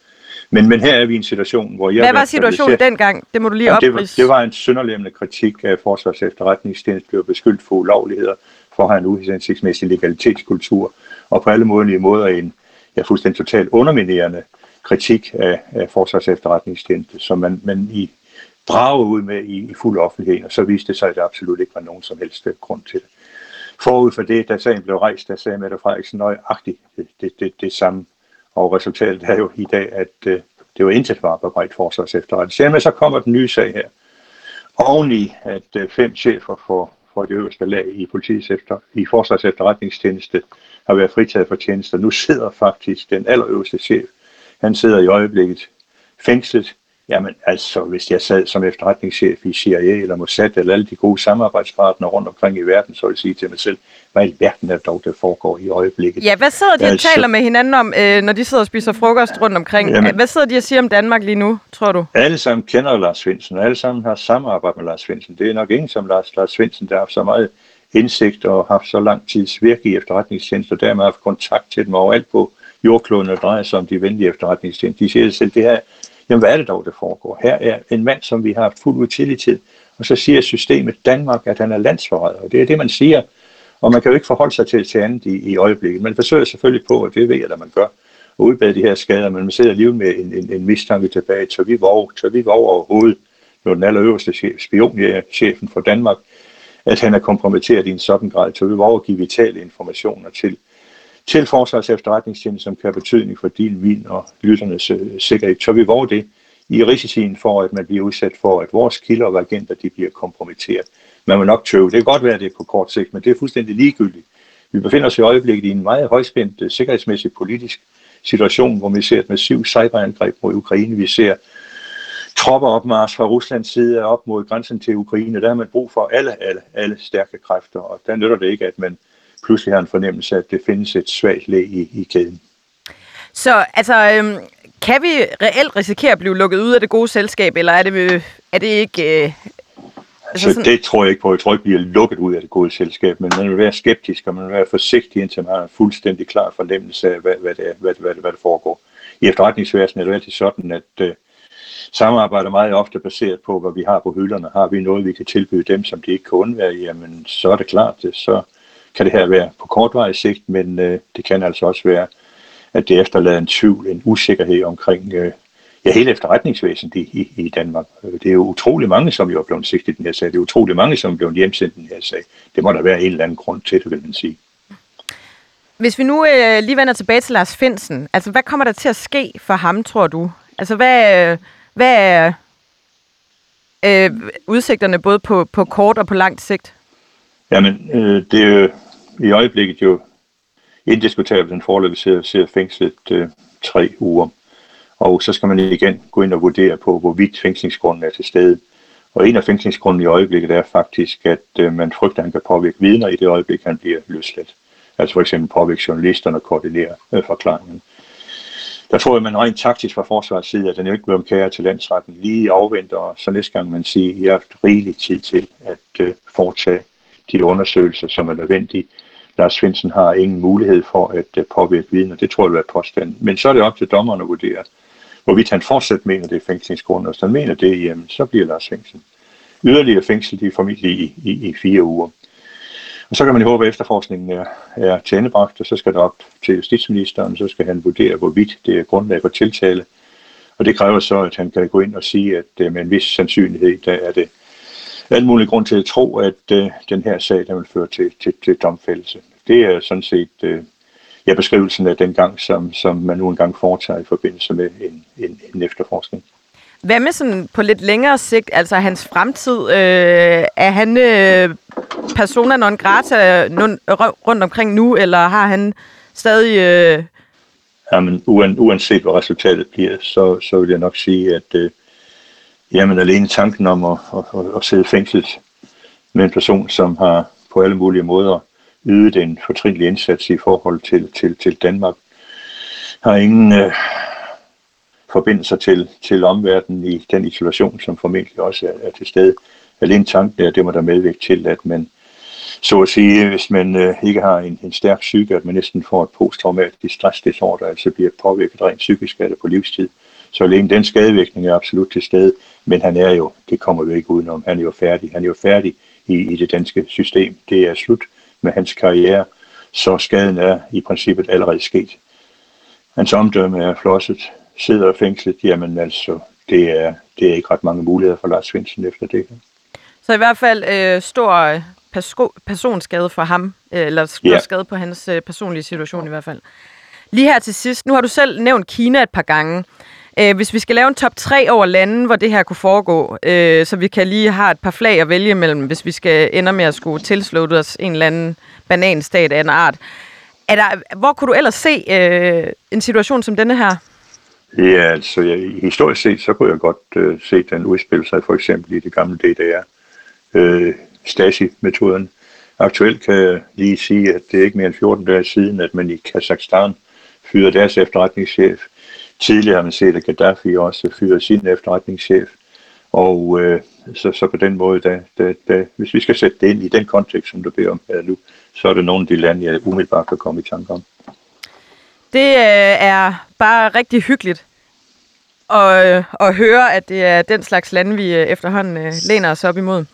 Men, men her er vi i en situation, hvor jeg... Hvad var situationen dengang? Det må du lige oplyse. Det, det var en sønderlemmende kritik af Forsvarets efterretningstjeneste, blev beskyldt for ulovligheder, for at have en uhensigtsmæssig legalitetskultur, og på alle mulige måder en ja, fuldstændig totalt underminerende kritik af, af Forsvarets efterretningstjeneste, som man, man i brager ud med i, i fuld offentlighed, og så viste det sig, at der absolut ikke var nogen som helst grund til det. Forud for det, da sagen blev rejst, der sagde Mette Frederiksen nøjagtigt det, det, det, det samme. Og resultatet er jo i dag, at øh, det var intet var på bredt forsvars efterretning. Men så kommer den nye sag her. Oveni, at øh, fem chefer for, for det øverste lag i politiets efter, i forsvars efterretningstjeneste har været fritaget for tjenester. Nu sidder faktisk den allerøverste chef. Han sidder i øjeblikket fængslet. Jamen altså, hvis jeg sad som efterretningschef i C I A eller Mossad eller alle de gode samarbejdspartnere rundt omkring i verden, så vil jeg sige til mig selv, hvad i verden er det dog, der foregår i øjeblikket? Ja, hvad sidder de altså, og taler med hinanden om, når de sidder og spiser frokost rundt omkring? Jamen, hvad sidder de og siger om Danmark lige nu, tror du? Alle sammen kender Lars Svendsen, og alle sammen har samarbejdet med Lars Svendsen. Det er nok ingen som Lars, Lars Svendsen, der har haft så meget indsigt og haft så lang tids virke i efterretningstjenester, og dermed har haft kontakt til dem overalt på jordkloden, og drejer sig om de venlige efterretningstjenester. De siger selv, det her. Jamen, hvad er det dog, der foregår? Her er en mand, som vi har haft fuld utillit til, og så siger systemet Danmark, at han er landsforræder. Og det er det, man siger, og man kan jo ikke forholde sig til, til andet i, i øjeblikket. Man forsøger selvfølgelig på, og det ved jeg, at man gør, at udbedre de her skader, men man sidder alligevel med en, en, en mistanke tilbage, så vi våger, så vi våger overhovedet, når den allerøverste chef, spionchefen for Danmark, at han er kompromitteret i en sådan grad, så vi våger at give vitale informationer til, til Forsvarets efterretningstjeneste, som kan have betydning for din, min og lytternes øh, sikkerhed. Så vi våger det i risicien for, at man bliver udsat for, at vores kilder og agenter de bliver kompromitteret. Man må nok tøve. Det kan godt være, det er på kort sigt, men det er fuldstændig ligegyldigt. Vi befinder os i øjeblikket i en meget højspændt øh, sikkerhedsmæssig politisk situation, hvor vi ser et massivt cyberangreb mod Ukraine. Vi ser tropper opmarsch fra Ruslands side op mod grænsen til Ukraine. Der har man brug for alle, alle, alle stærke kræfter, og der nytter det ikke, at man pludselig har en fornemmelse af, at det findes et svagt lag i, i kæden. Så altså, øhm, kan vi reelt risikere at blive lukket ud af det gode selskab, eller er det, er det ikke... Øh, altså altså, det tror jeg ikke på. Jeg tror ikke, vi er lukket ud af det gode selskab, men man vil være skeptisk, og man vil være forsigtig, indtil man har en fuldstændig klar fornemmelse af, hvad, hvad, det, er, hvad, hvad, hvad det foregår. I efterretningsvæsenet er det altid sådan, at øh, samarbejder meget ofte baseret på, hvad vi har på hylderne. Har vi noget, vi kan tilbyde dem, som de ikke kan undvære, jamen så er det klart det, så... kan det her være på kortvarig sigt, men øh, det kan altså også være, at det efterlader en tvivl, en usikkerhed omkring øh, ja, hele efterretningsvæsenet i, i Danmark. Det er jo utrolig mange, som jo er blevet sigtet i den her sag. Det er utrolig mange, som er blevet hjemsendt i den her sag. Det må der være en eller anden grund til, det vil man sige. Hvis vi nu øh, lige vender tilbage til Lars Findsen, altså hvad kommer der til at ske for ham, tror du? Altså hvad, øh, hvad er øh, udsigterne både på, på kort og på langt sigt? Jamen, øh, det er jo i øjeblikket jo indiskutabelt den foreløbig sidder, sidder fængslet øh, tre uger. Og så skal man igen gå ind og vurdere på, hvorvidt fængslingsgrunden er til stede. Og en af fængslingsgrunden i øjeblikket er faktisk, at øh, man frygter, at han kan påvirke vidner i det øjeblik, han bliver løsladt. Altså for eksempel påvirke journalisterne og koordinere øh, forklaringen. Der tror jeg, man rent taktisk fra forsvarets side, at den jo ikke bliver omkæret til landsretten, lige afventer, og så næste gang man siger, at jeg har haft rigelig tid til at øh, foretage de undersøgelser, som er nødvendige. Lars Svendsen har ingen mulighed for at øh, påvirke vidner. Det tror jeg vil være påstanden. Men så er det op til dommerne at vurdere, hvorvidt han fortsat mener, det er fængslingsgrund. Og så mener det, jamen, så bliver Lars Svendsen yderligere fængsel, de er formentlig i, i, i fire uger. Og så kan man jo håbe, at efterforskningen er, er tændebragt, og så skal det op til justitsministeren, så skal han vurdere, hvorvidt det er grundlag for tiltale. Og det kræver så, at han kan gå ind og sige, at med en vis sandsynlighed, der er det alt mulig grund til at tro, at uh, den her sag, der vil føre til, til, til domfældelse. Det er sådan set uh, ja, beskrivelsen af den gang, som, som man nu engang foretager i forbindelse med en, en, en efterforskning. Hvad med sådan på lidt længere sigt, altså hans fremtid? Øh, er han øh, persona non grata rundt omkring nu, eller har han stadig... Øh... Jamen, uanset hvad resultatet bliver, så, så vil jeg nok sige, at øh, jamen, alene tanken om at, at, at sidde fængslet med en person, som har på alle mulige måder ydet en fortrinlig indsats i forhold til, til, til Danmark, har ingen... Øh, forbindelser til, til omverdenen i den isolation, som formentlig også er, er til stede. Alene tanken er, det må der medvirke til, at man, så at sige, hvis man øh, ikke har en, en stærk psyke, at man næsten får et posttraumatisk stressdisorder, altså bliver påvirket rent psykisk af det på livstid. Så alene den skadevirkning er absolut til stede, men han er jo, det kommer vi ikke udenom, han er jo færdig. Han er jo færdig i, i det danske system. Det er slut med hans karriere, så skaden er i princippet allerede sket. Hans omdømme er flosset. Sidder i fængslet, jamen altså, det er, det er ikke ret mange muligheder for Lars Svendsen efter det. Så i hvert fald øh, stor persko- personskade for ham, øh, eller stor yeah. skade på hans øh, personlige situation i hvert fald. Lige her til sidst, nu har du selv nævnt Kina et par gange. Øh, hvis vi skal lave en top tre over lande, hvor det her kunne foregå, øh, så vi kan lige have et par flag at vælge mellem, hvis vi skal ender med at skulle tilslutte os en eller anden bananstat af en art. Er der, hvor kunne du ellers se øh, en situation som denne her? Ja, altså historisk set, så kunne jeg godt øh, se den udspille sig for eksempel i det gamle D D R, øh, Stasi-metoden. Aktuelt kan jeg lige sige, at det er ikke mere end fjorten dage siden, at man i Kazakhstan fyrede deres efterretningschef. Tidligere har man set, at Gaddafi også fyrede sin efterretningschef. Og øh, så, så på den måde, da, da, da, hvis vi skal sætte det ind i den kontekst, som du beder om her nu, så er det nogle af de lande, jeg umiddelbart kan komme i tanke om. Det er bare rigtig hyggeligt at, at høre, at det er den slags lande, vi efterhånden læner os op imod.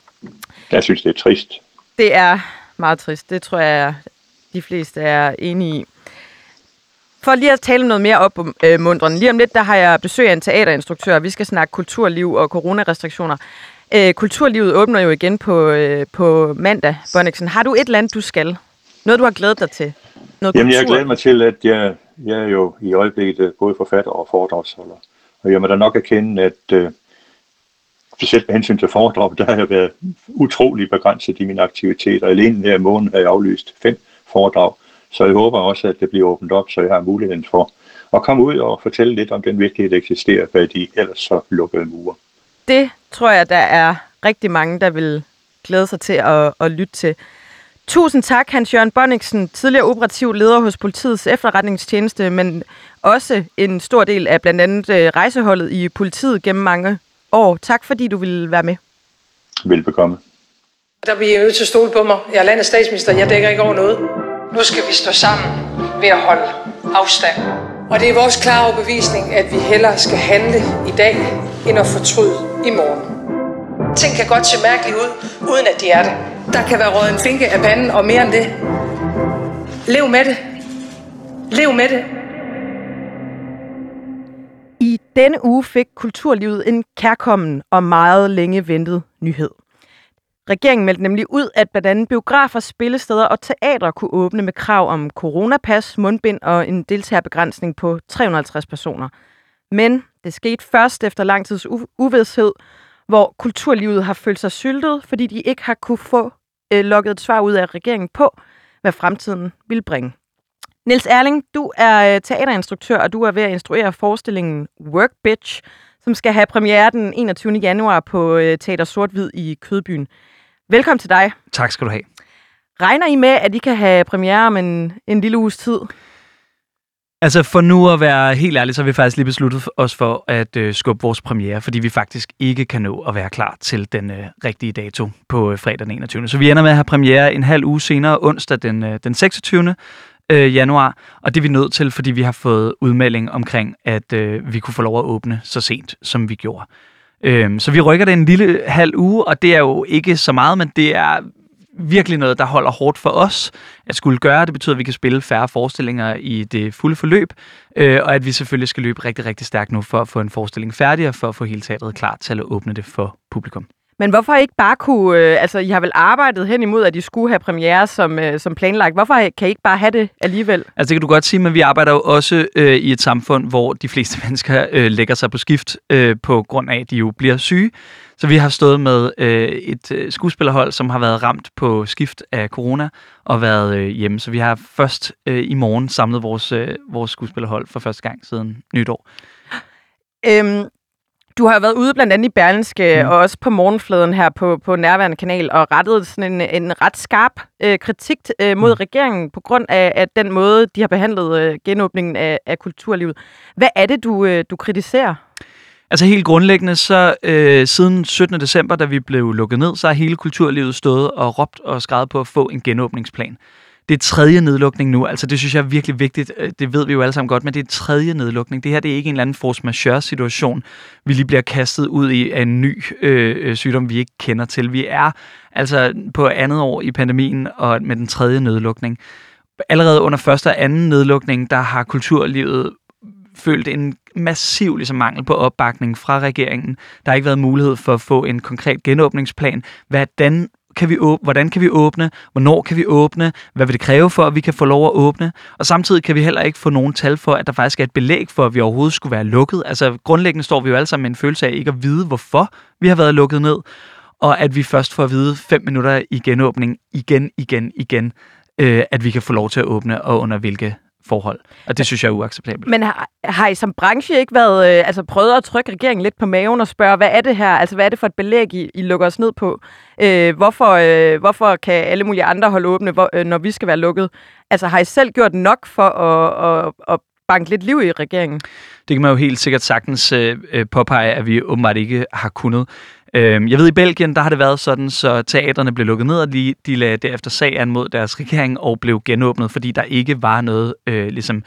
Jeg synes, det er trist. Det er meget trist. Det tror jeg, de fleste er enige i. For lige at tale noget mere opmuntrende. Lige om lidt, der har jeg besøg af en teaterinstruktør. Vi skal snakke kulturliv og coronarestriktioner. Kulturlivet åbner jo igen på, på mandag. Bonnichsen, har du et eller andet, du skal? Noget, du har glædet dig til? Jamen, jeg glæder mig til, at jeg, jeg er jo i øjeblikket både forfatter og foredragsholder. Og jeg må da nok erkende, at øh, specielt med hensyn til foredrag, der har jeg været utrolig begrænset i mine aktiviteter. Alene den her måned har jeg aflyst fem foredrag, så jeg håber også, at det bliver åbent op, så jeg har muligheden for at komme ud og fortælle lidt om den virkelighed, der eksisterer bag de ellers så lukkede mure. Det tror jeg, der er rigtig mange, der vil glæde sig til at, at lytte til. Tusind tak, Hans-Jørgen Bonnichsen, tidligere operativ leder hos politiets efterretningstjeneste, men også en stor del af blandt andet rejseholdet i politiet gennem mange år. Tak fordi du ville være med. Velbekomme. Der bliver jeg nødt til at stole på mig. Jeg er landets statsminister, jeg dækker ikke over noget. Nu skal vi stå sammen ved at holde afstand. Og det er vores klare overbevisning, at vi hellere skal handle i dag, end at fortryde i morgen. Ting kan godt se mærkeligt ud, uden at de er det. Der kan være røget en finke af panden, og mere end det. Lev med det. Lev med det. I denne uge fik kulturlivet en kærkommen og meget længe ventet nyhed. Regeringen meldte nemlig ud, at blandt andet biografer, spillesteder og teater kunne åbne med krav om coronapas, mundbind og en deltagerbegrænsning på tre hundrede og halvtreds personer. Men det skete først efter lang tids u- uvished, hvor kulturlivet har følt sig syltet, fordi de ikke har kunne få øh, lukket et svar ud af regeringen på, hvad fremtiden vil bringe. Niels Ærning, du er teaterinstruktør, og du er ved at instruere forestillingen Work Bitch, som skal have premiere den enogtyvende januar på Teater Sort-Hvid i Kødbyen. Velkommen til dig. Tak skal du have. Regner I med, at I kan have premiere om en, en lille uges tid? Altså for nu at være helt ærlig, så har vi faktisk lige besluttet os for at øh, skubbe vores premiere, fordi vi faktisk ikke kan nå at være klar til den øh, rigtige dato på øh, fredag den enogtyvende Så vi ender med at have premiere en halv uge senere, onsdag den, øh, den seksogtyvende januar og det er vi nødt til, fordi vi har fået udmelding omkring, at øh, vi kunne få lov at åbne så sent, som vi gjorde. Øh, så vi rykker det en lille halv uge, og det er jo ikke så meget, men det er virkelig noget, der holder hårdt for os at skulle gøre. Det betyder, at vi kan spille færre forestillinger i det fulde forløb, øh, og at vi selvfølgelig skal løbe rigtig, rigtig stærkt nu for at få en forestilling færdig og for at få hele teatret klar til at åbne det for publikum. Men hvorfor ikke bare kunne... Øh, altså, I har vel arbejdet hen imod, at I skulle have premiere som, øh, som planlagt. Hvorfor kan I ikke bare have det alligevel? Altså, det kan du godt sige, men vi arbejder jo også øh, i et samfund, hvor de fleste mennesker øh, lægger sig på skift, øh, på grund af, at de jo bliver syge. Så vi har stået med øh, et skuespillerhold, som har været ramt på skift af corona og været øh, hjemme. Så vi har først øh, i morgen samlet vores, øh, vores skuespillerhold for første gang siden nytår. Øhm... Du har været ude blandt andet i Berlingske mm. og også på Morgenfladen her på, på Nærværende Kanal og rettet sådan en, en ret skarp øh, kritik øh, mod mm. regeringen på grund af, af den måde, de har behandlet øh, genåbningen af, af kulturlivet. Hvad er det, du, øh, du kritiserer? Altså helt grundlæggende, så øh, siden syttende december, da vi blev lukket ned, så har hele kulturlivet stået og råbt og skrevet på at få en genåbningsplan. Det er tredje nedlukning nu, altså det synes jeg er virkelig vigtigt, det ved vi jo alle sammen godt, men det er tredje nedlukning. Det her det er ikke en eller anden force majeure situation, vi lige bliver kastet ud i af en ny øh, sygdom, vi ikke kender til. Vi er altså på andet år i pandemien og med den tredje nedlukning. Allerede under første og anden nedlukning, der har kulturlivet følt en massiv ligesom, mangel på opbakning fra regeringen. Der har ikke været mulighed for at få en konkret genåbningsplan. Hvordan Kan vi åbne, hvordan kan vi åbne, hvornår kan vi åbne, hvad vil det kræve for, at vi kan få lov at åbne, og samtidig kan vi heller ikke få nogen tal for, at der faktisk er et belæg for, at vi overhovedet skulle være lukket. Altså grundlæggende står vi jo alle sammen med en følelse af ikke at vide, hvorfor vi har været lukket ned, og at vi først får at vide fem minutter i genåbning igen, igen, igen, øh, at vi kan få lov til at åbne, og under hvilke forhold. Og det synes jeg er uacceptabelt. Men har, har I som branche ikke været, øh, altså prøvet at trykke regeringen lidt på maven og spørge, hvad er det her? Altså hvad er det for et belæg, I, I lukker os ned på? Øh, hvorfor, øh, hvorfor kan alle mulige andre holde åbne, hvor, øh, når vi skal være lukket? Altså har I selv gjort nok for at, at, at banke lidt liv i regeringen? Det kan man jo helt sikkert sagtens øh, påpege, at vi åbenbart ikke har kunnet. Jeg ved, i Belgien, der har det været sådan, så teaterne blev lukket ned, og de, de lagde derefter sag an mod deres regering og blev genåbnet, fordi der ikke var noget øh, ligesom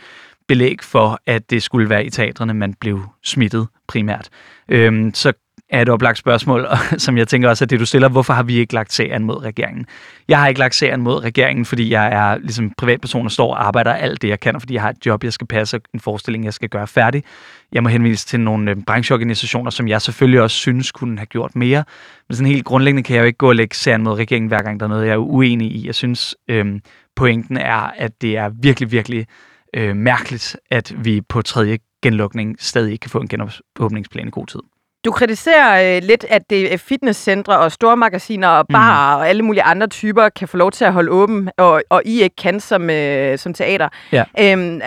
belæg for, at det skulle være i teaterne, man blev smittet primært. Øh, så er et oplagt spørgsmål, og, som jeg tænker også er det, du stiller. Hvorfor har vi ikke lagt sag an mod regeringen? Jeg har ikke lagt sag an mod regeringen, fordi jeg er ligesom privatperson og står og arbejder alt det, jeg kan, fordi jeg har et job, jeg skal passe, en forestilling, jeg skal gøre færdig. Jeg må henvise til nogle brancheorganisationer, som jeg selvfølgelig også synes kunne have gjort mere. Men sådan helt grundlæggende kan jeg jo ikke gå og lægge sag an mod regeringen, hver gang der er noget, jeg er uenig i. Jeg synes, øhm, pointen er, at det er virkelig, virkelig øh, mærkeligt, at vi på tredje genlukning stadig ikke kan få en genåbningsplan i god tid. Du kritiserer øh, lidt, at det er fitnesscentre og store magasiner og barer mm. og alle mulige andre typer kan få lov til at holde åben, og, og I ikke kan som, øh, som teater. Ja. Æm,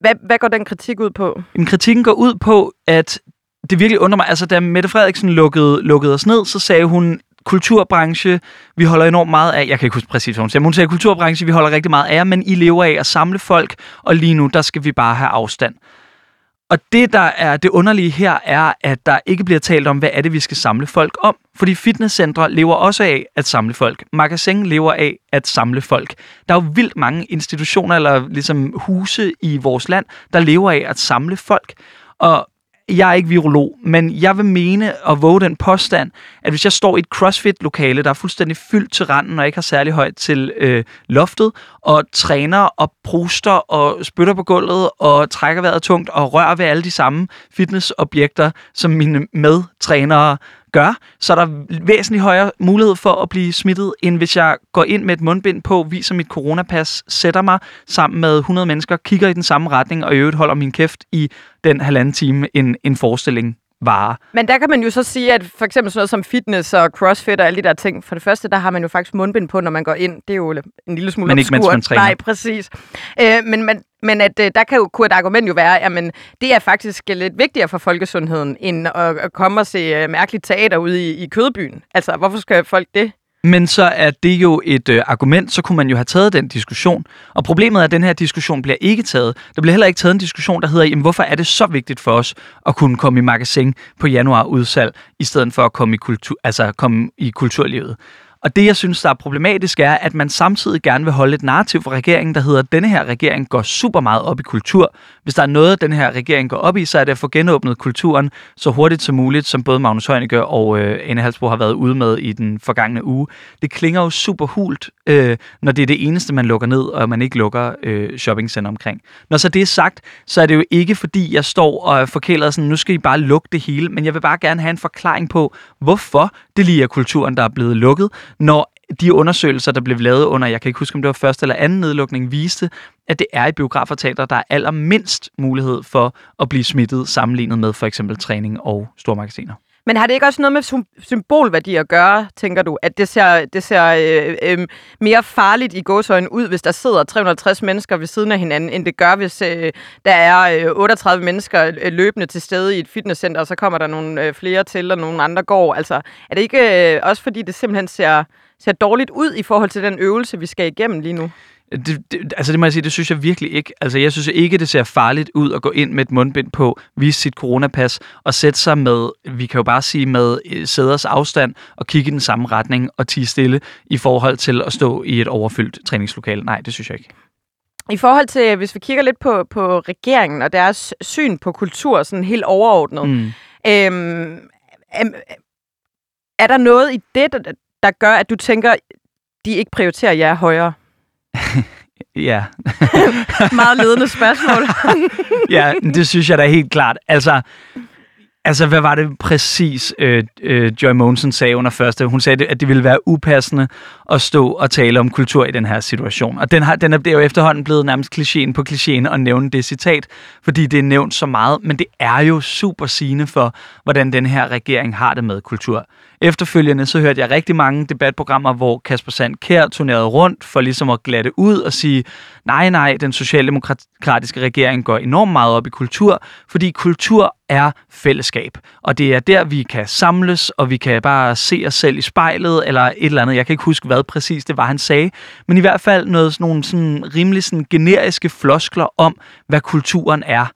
hvad, hvad går den kritik ud på? Jamen, kritikken går ud på, at det virkelig undrer mig. Altså, da Mette Frederiksen lukkede, lukkede os ned, så sagde hun, kulturbranche, vi holder enormt meget af, jeg kan ikke huske præcis, hvad hun siger, men hun siger, kulturbranche, vi holder rigtig meget af, men I lever af at samle folk, og lige nu, der skal vi bare have afstand. Og det, der er det underlige her, er, at der ikke bliver talt om, hvad er det, vi skal samle folk om. Fordi fitnesscentre lever også af at samle folk. Magasin lever af at samle folk. Der er jo vildt mange institutioner eller ligesom huse i vores land, der lever af at samle folk. Og jeg er ikke virolog, men jeg vil mene og våge den påstand, at hvis jeg står i et CrossFit-lokale, der er fuldstændig fyldt til randen og ikke har særlig højt til øh, loftet, og træner og pruster og spytter på gulvet og trækker vejret tungt og rører ved alle de samme fitnessobjekter, som mine medtrænere gør, så er der væsentlig højere mulighed for at blive smittet, end hvis jeg går ind med et mundbind på, viser mit coronapas, sætter mig sammen med hundrede mennesker, kigger i den samme retning og i øvrigt holder min kæft i den halvanden time, en, en forestilling varer. Men der kan man jo så sige, at for eksempel sådan noget som fitness og crossfit og alle de der ting, for det første, der har man jo faktisk mundbind på, når man går ind. Det er jo en lille smule obskurt. Men ikke mens man Nej, præcis. Øh, men man, men at, der kan jo, kunne et argument jo være, at men, det er faktisk lidt vigtigere for folkesundheden, end at, at komme og se mærkeligt teater ude i, i Kødbyen. Altså, hvorfor skal folk det? Men så er det jo et øh, argument, så kunne man jo have taget den diskussion. Og problemet er, at den her diskussion bliver ikke taget. Der bliver heller ikke taget en diskussion, der hedder, jamen, hvorfor er det så vigtigt for os at kunne komme i magasin på januarudsalg, i stedet for at komme i, kultur, altså komme i kulturlivet. Og det, jeg synes, der er problematisk, er, at man samtidig gerne vil holde et narrativ fra regeringen, der hedder, at denne her regering går super meget op i kultur. Hvis der er noget, den her regering går op i, så er det at få genåbnet kulturen så hurtigt som muligt, som både Magnus Heunicke og øh, Anne Halsboe har været ude med i den forgangne uge. Det klinger jo super hult, øh, når det er det eneste, man lukker ned, og man ikke lukker øh, shoppingcenter omkring. Når så det er sagt, så er det jo ikke, fordi jeg står og forkæler sådan, nu skal I bare lukke det hele, men jeg vil bare gerne have en forklaring på, hvorfor det lige er kulturen, der er blevet lukket, når de undersøgelser, der blev lavet under, jeg kan ikke huske, om det var første eller anden nedlukning, viste, at det er i biografer og teater, der er allermindst mulighed for at blive smittet sammenlignet med for eksempel træning og stormagasiner. Men har det ikke også noget med symbolværdi at gøre, tænker du? At det ser, det ser øh, øh, mere farligt i gåseøjen ud, hvis der sidder tre hundrede og halvtreds mennesker ved siden af hinanden, end det gør, hvis øh, der er øh, otteogtredive mennesker løbende til stede i et fitnesscenter, og så kommer der nogle øh, flere til, og nogle andre går. Altså, er det ikke øh, også fordi, det simpelthen ser, ser dårligt ud i forhold til den øvelse, vi skal igennem lige nu? Det, det, altså det må jeg sige, det synes jeg virkelig ikke. Altså jeg synes ikke, det ser farligt ud at gå ind med et mundbind på, vise sit coronapas og sætte sig med, vi kan jo bare sige med sæders afstand og kigge i den samme retning og tie stille i forhold til at stå i et overfyldt træningslokale. Nej, det synes jeg ikke. I forhold til, hvis vi kigger lidt på, på regeringen og deres syn på kultur, sådan helt overordnet. Mm. Øhm, er der noget i det, der, der gør, at du tænker, de ikke prioriterer jer højere? Ja. Meget ledende spørgsmål. Ja, det synes jeg da helt klart. Altså, altså hvad var det præcis, øh, øh, Joy Mogensen sagde under første? Hun sagde, at det ville være upassende at stå og tale om kultur i den her situation. Og den, har, den er jo efterhånden blevet nærmest klichéen på klichéen at nævne det citat, fordi det er nævnt så meget. Men det er jo super sigende for, hvordan den her regering har det med kultur. Efterfølgende så hørte jeg rigtig mange debatprogrammer, hvor Kasper Sand Kjær turnerede rundt for ligesom at glatte ud og sige, nej, nej, den socialdemokratiske regering går enormt meget op i kultur, fordi kultur er fællesskab. Og det er der, vi kan samles, og vi kan bare se os selv i spejlet, eller et eller andet. Jeg kan ikke huske, hvad præcis det var, han sagde. Men i hvert fald noget, nogle sådan rimelig sådan generiske floskler om, hvad kulturen er.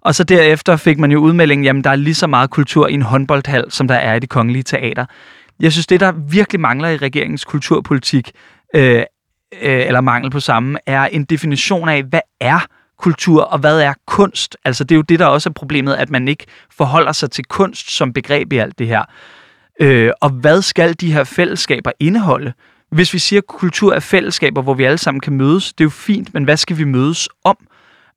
Og så derefter fik man jo udmeldingen, jamen der er lige så meget kultur i en håndboldhal, som der er i Det Kongelige Teater. Jeg synes, det der virkelig mangler i regeringens kulturpolitik, øh, øh, eller mangel på samme, er en definition af, hvad er kultur, og hvad er kunst? Altså det er jo det, der også er problemet, at man ikke forholder sig til kunst som begreb i alt det her. Øh, og hvad skal de her fællesskaber indeholde? Hvis vi siger, at kultur er fællesskaber, hvor vi alle sammen kan mødes, det er jo fint, men hvad skal vi mødes om?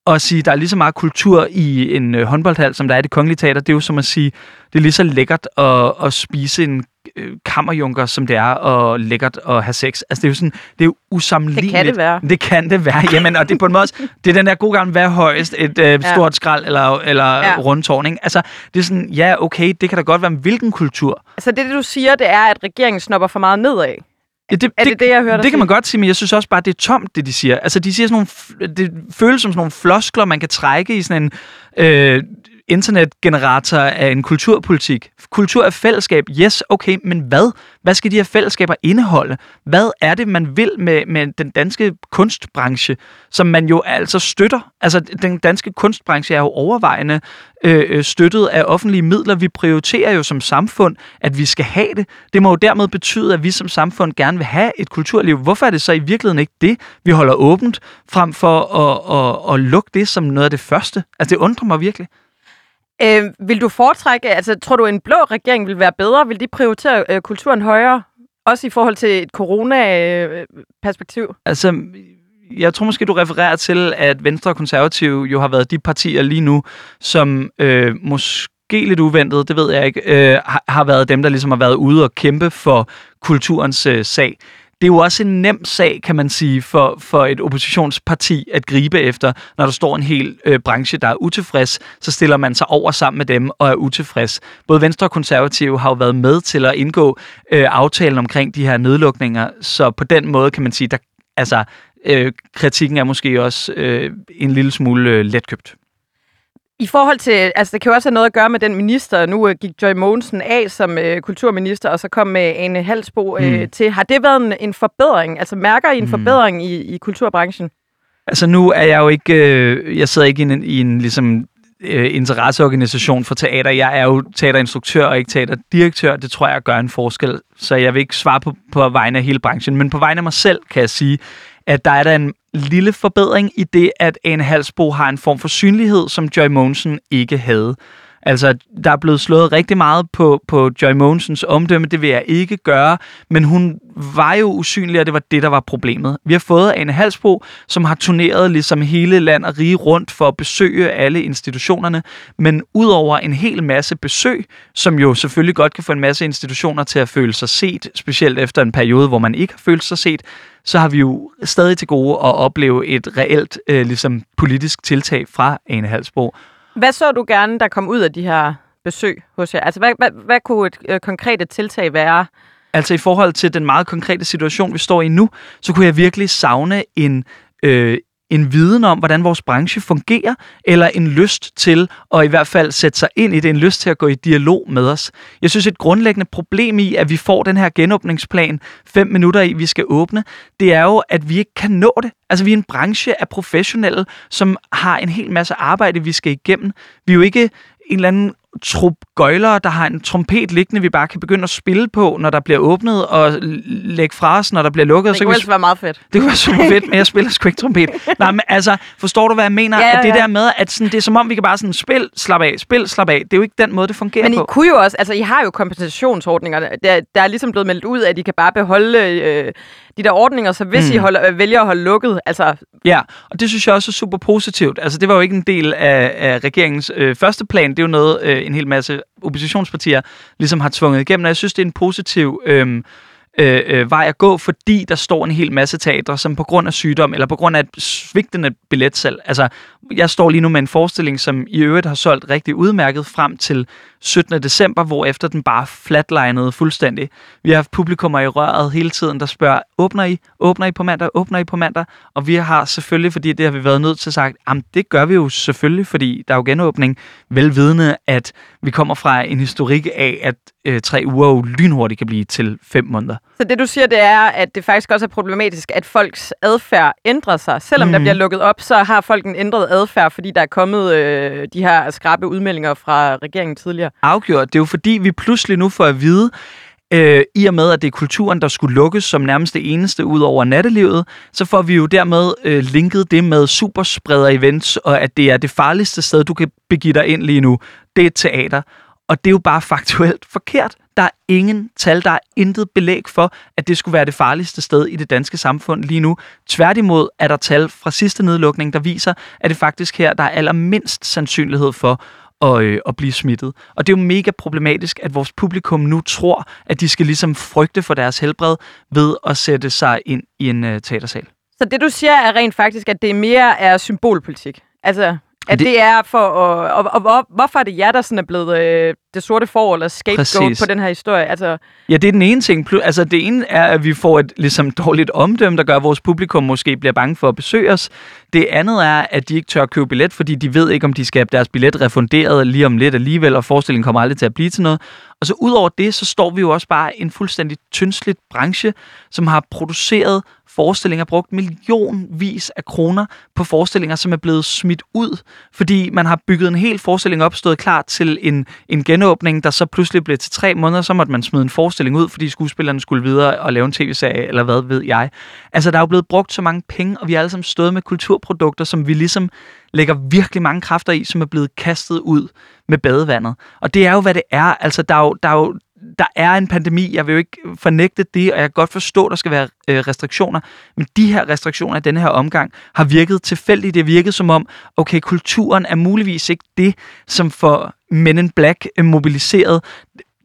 Og sige, der er lige så meget kultur i en øh, håndboldhal, som der er i Det Kongelige Teater, det er jo som at sige, det er lige så lækkert at, at spise en øh, kammerjunker, som det er, og lækkert at have sex. Altså, det er jo sådan, det er jo usammenligneligt. Det kan det være. Det kan det være, jamen, og det er på en måde også, det er den der gode gang, hvad højst, et øh, ja. stort skrald eller, eller ja. rundtårn, ikke? Altså, det er sådan, ja, okay, det kan da godt være, hvilken kultur. Altså, det du siger, det er, at regeringen snupper for meget nedad. Ja, det, er det det, det, jeg hører det kan sige? Man godt sige, men jeg synes også bare, det er tomt, det de siger. Altså, de siger sådan nogle, det føles som sådan nogle floskler, man kan trække i sådan en øh, internetgenerator af en kulturpolitik. Kultur er fællesskab, yes, okay, men hvad? Hvad skal de her fællesskaber indeholde? Hvad er det, man vil med, med den danske kunstbranche, som man jo altså støtter? Altså, den danske kunstbranche er jo overvejende øh, støttet af offentlige midler. Vi prioriterer jo som samfund, at vi skal have det. Det må jo dermed betyde, at vi som samfund gerne vil have et kulturliv. Hvorfor er det så i virkeligheden ikke det, vi holder åbent, frem for at, at, at lukke det som noget af det første? Altså, det undrer mig virkelig. Øh, vil du foretrække, altså tror du, en blå regering vil være bedre? Vil de prioritere øh, kulturen højere? Også i forhold til et corona-perspektiv? Øh, altså, jeg tror måske, du refererer til, at Venstre og Konservative jo har været de partier lige nu, som øh, måske lidt uventet, det ved jeg ikke, øh, har, har været dem, der ligesom har været ude og kæmpe for kulturens øh, sag. det er jo også en nem sag, kan man sige, for, for et oppositionsparti at gribe efter. Når der står en hel øh, branche, der er utilfreds, så stiller man sig over sammen med dem og er utilfreds. Både Venstre og Konservative har jo været med til at indgå øh, aftalen omkring de her nedlukninger, så på den måde kan man sige, der altså øh, kritikken er måske også øh, en lille smule øh, letkøbt. I forhold til, altså det kan jo også have noget at gøre med den minister, nu gik Joy Mogensen af som øh, kulturminister, og så kom øh, Anne Halsboe øh, mm. til. Har det været en, en forbedring? Altså mærker I en mm. forbedring i, i kulturbranchen? Altså nu er jeg jo ikke, øh, jeg sidder ikke i en, i en ligesom øh, interesseorganisation for teater. Jeg er jo teaterinstruktør og ikke teaterdirektør. Det tror jeg gør en forskel. Så jeg vil ikke svare på, på vegne af hele branchen, men på vegne af mig selv kan jeg sige, at der er der en lille forbedring i det, at Anne Halsboe har en form for synlighed, som Joy Mogensen ikke havde. Altså, der er blevet slået rigtig meget på, på Joy Mogensens omdømme, det vil jeg ikke gøre, men hun var jo usynlig, og det var det, der var problemet. Vi har fået Anne Halsboe, som har turneret ligesom hele land og rige rundt for at besøge alle institutionerne, men udover en hel masse besøg, som jo selvfølgelig godt kan få en masse institutioner til at føle sig set, specielt efter en periode, hvor man ikke har følt sig set, så har vi jo stadig til gode at opleve et reelt øh, ligesom politisk tiltag fra Anne Halsboe. Hvad så du gerne, der kom ud af de her besøg hos jer? Altså, hvad, hvad, hvad kunne et øh, konkret tiltag være? Altså, i forhold til den meget konkrete situation, vi står i nu, så kunne jeg virkelig savne en... Øh, en viden om, hvordan vores branche fungerer, eller en lyst til at i hvert fald sætte sig ind i det, en lyst til at gå i dialog med os. Jeg synes, et grundlæggende problem i, at vi får den her genåbningsplan, fem minutter i, vi skal åbne, det er jo, at vi ikke kan nå det. Altså, vi er en branche af professionelle, som har en hel masse arbejde, vi skal igennem. Vi er jo ikke en eller anden trup gøjlere, der har en trompet liggende, vi bare kan begynde at spille på, når der bliver åbnet, og lægge fra os, når der bliver lukket. Det kunne ellers være meget fedt. Det kunne være super fedt, men jeg spiller sgu ikke trompet. Nej, men altså, forstår du, hvad jeg mener? Ja, ja, ja. At det der med, at sådan, det er som om, vi kan bare sådan, spil, slap af, spil, slap af. Det er jo ikke den måde, det fungerer men på. Men I kunne jo også, altså I har jo kompensationsordninger, der, der er ligesom blevet meldt ud, at I kan bare beholde øh, de der ordninger, så hvis mm. I holder, øh, vælger at holde lukket, altså... Ja, og det synes jeg også er super positivt. Altså, det var jo ikke en del af, af regeringens øh, første plan. Det er jo noget, øh, en hel masse oppositionspartier ligesom har tvunget igennem, og jeg synes, det er en positiv øh, øh, vej at gå, fordi der står en hel masse teatre, som på grund af sygdom, eller på grund af et svigtende billetsalg, altså jeg står lige nu med en forestilling, som i øvrigt har solgt rigtig udmærket frem til syttende december, hvor efter den bare flatlinede fuldstændig. Vi har haft publikummer i røret hele tiden, der spørger, åbner I? Åbner I på mandag? Åbner I på mandag? Og vi har selvfølgelig, fordi det har vi været nødt til, sagt, jamen det gør vi jo selvfølgelig, fordi der er jo genåbning, velvidende, at vi kommer fra en historik af, at øh, tre uger jo lynhurtigt kan blive til fem måneder. Så det du siger, det er, at det faktisk også er problematisk, at folks adfærd ændrer sig. Selvom mm. der bliver lukket op, så har folk en ændret adfærd, fordi der er kommet øh, de her skrappe udmeldinger fra regeringen tidligere. Afgjort. Det er jo fordi, vi pludselig nu får at vide, øh, i og med, at det er kulturen, der skulle lukkes som nærmest det eneste ud over nattelivet, så får vi jo dermed øh, linket det med superspreder-events, og at det er det farligste sted, du kan begive dig ind lige nu. Det er et teater. Og det er jo bare faktuelt forkert. Der er ingen tal, der er intet belæg for, at det skulle være det farligste sted i det danske samfund lige nu. Tværtimod er der tal fra sidste nedlukning, der viser, at det faktisk her, der er allermindst sandsynlighed for at, øh, at blive smittet. Og det er jo mega problematisk, at vores publikum nu tror, at de skal ligesom frygte for deres helbred ved at sætte sig ind i en øh, teatersal. Så det du siger er rent faktisk, at det mere er symbolpolitik? Altså... At det er for, og, og, og hvor, hvorfor er det jer, der sådan er blevet øh, det sorte får, eller scapegoat Præcis. På den her historie? Altså... Ja, det er den ene ting. Altså, det ene er, at vi får et ligesom, dårligt omdømme, der gør, at vores publikum måske bliver bange for at besøge os. Det andet er, at de ikke tør købe billet, fordi de ved ikke, om de skal have deres billet refunderet lige om lidt alligevel, og forestillingen kommer aldrig til at blive til noget. Og så ud over det, så står vi jo også bare en fuldstændig tyndsligt branche, som har produceret forestillinger, brugt millionvis af kroner på forestillinger, som er blevet smidt ud, fordi man har bygget en hel forestilling op, stået klar til en, en genåbning, der så pludselig blev til tre måneder, så måtte man smide en forestilling ud, fordi skuespillerne skulle videre og lave en tv-serie, eller hvad ved jeg. Altså, der er jo blevet brugt så mange penge, og vi har alle sammen stået med kulturprodukter, som vi ligesom lægger virkelig mange kræfter i, som er blevet kastet ud med badevandet. Og det er jo, hvad det er. Altså, der er jo, der er jo Der er en pandemi, jeg vil jo ikke fornægte det, og jeg kan godt forstå, at der skal være øh, restriktioner, men de her restriktioner i denne her omgang har virket tilfældigt. Det virkede som om, okay, kulturen er muligvis ikke det, som får Men in Black mobiliseret.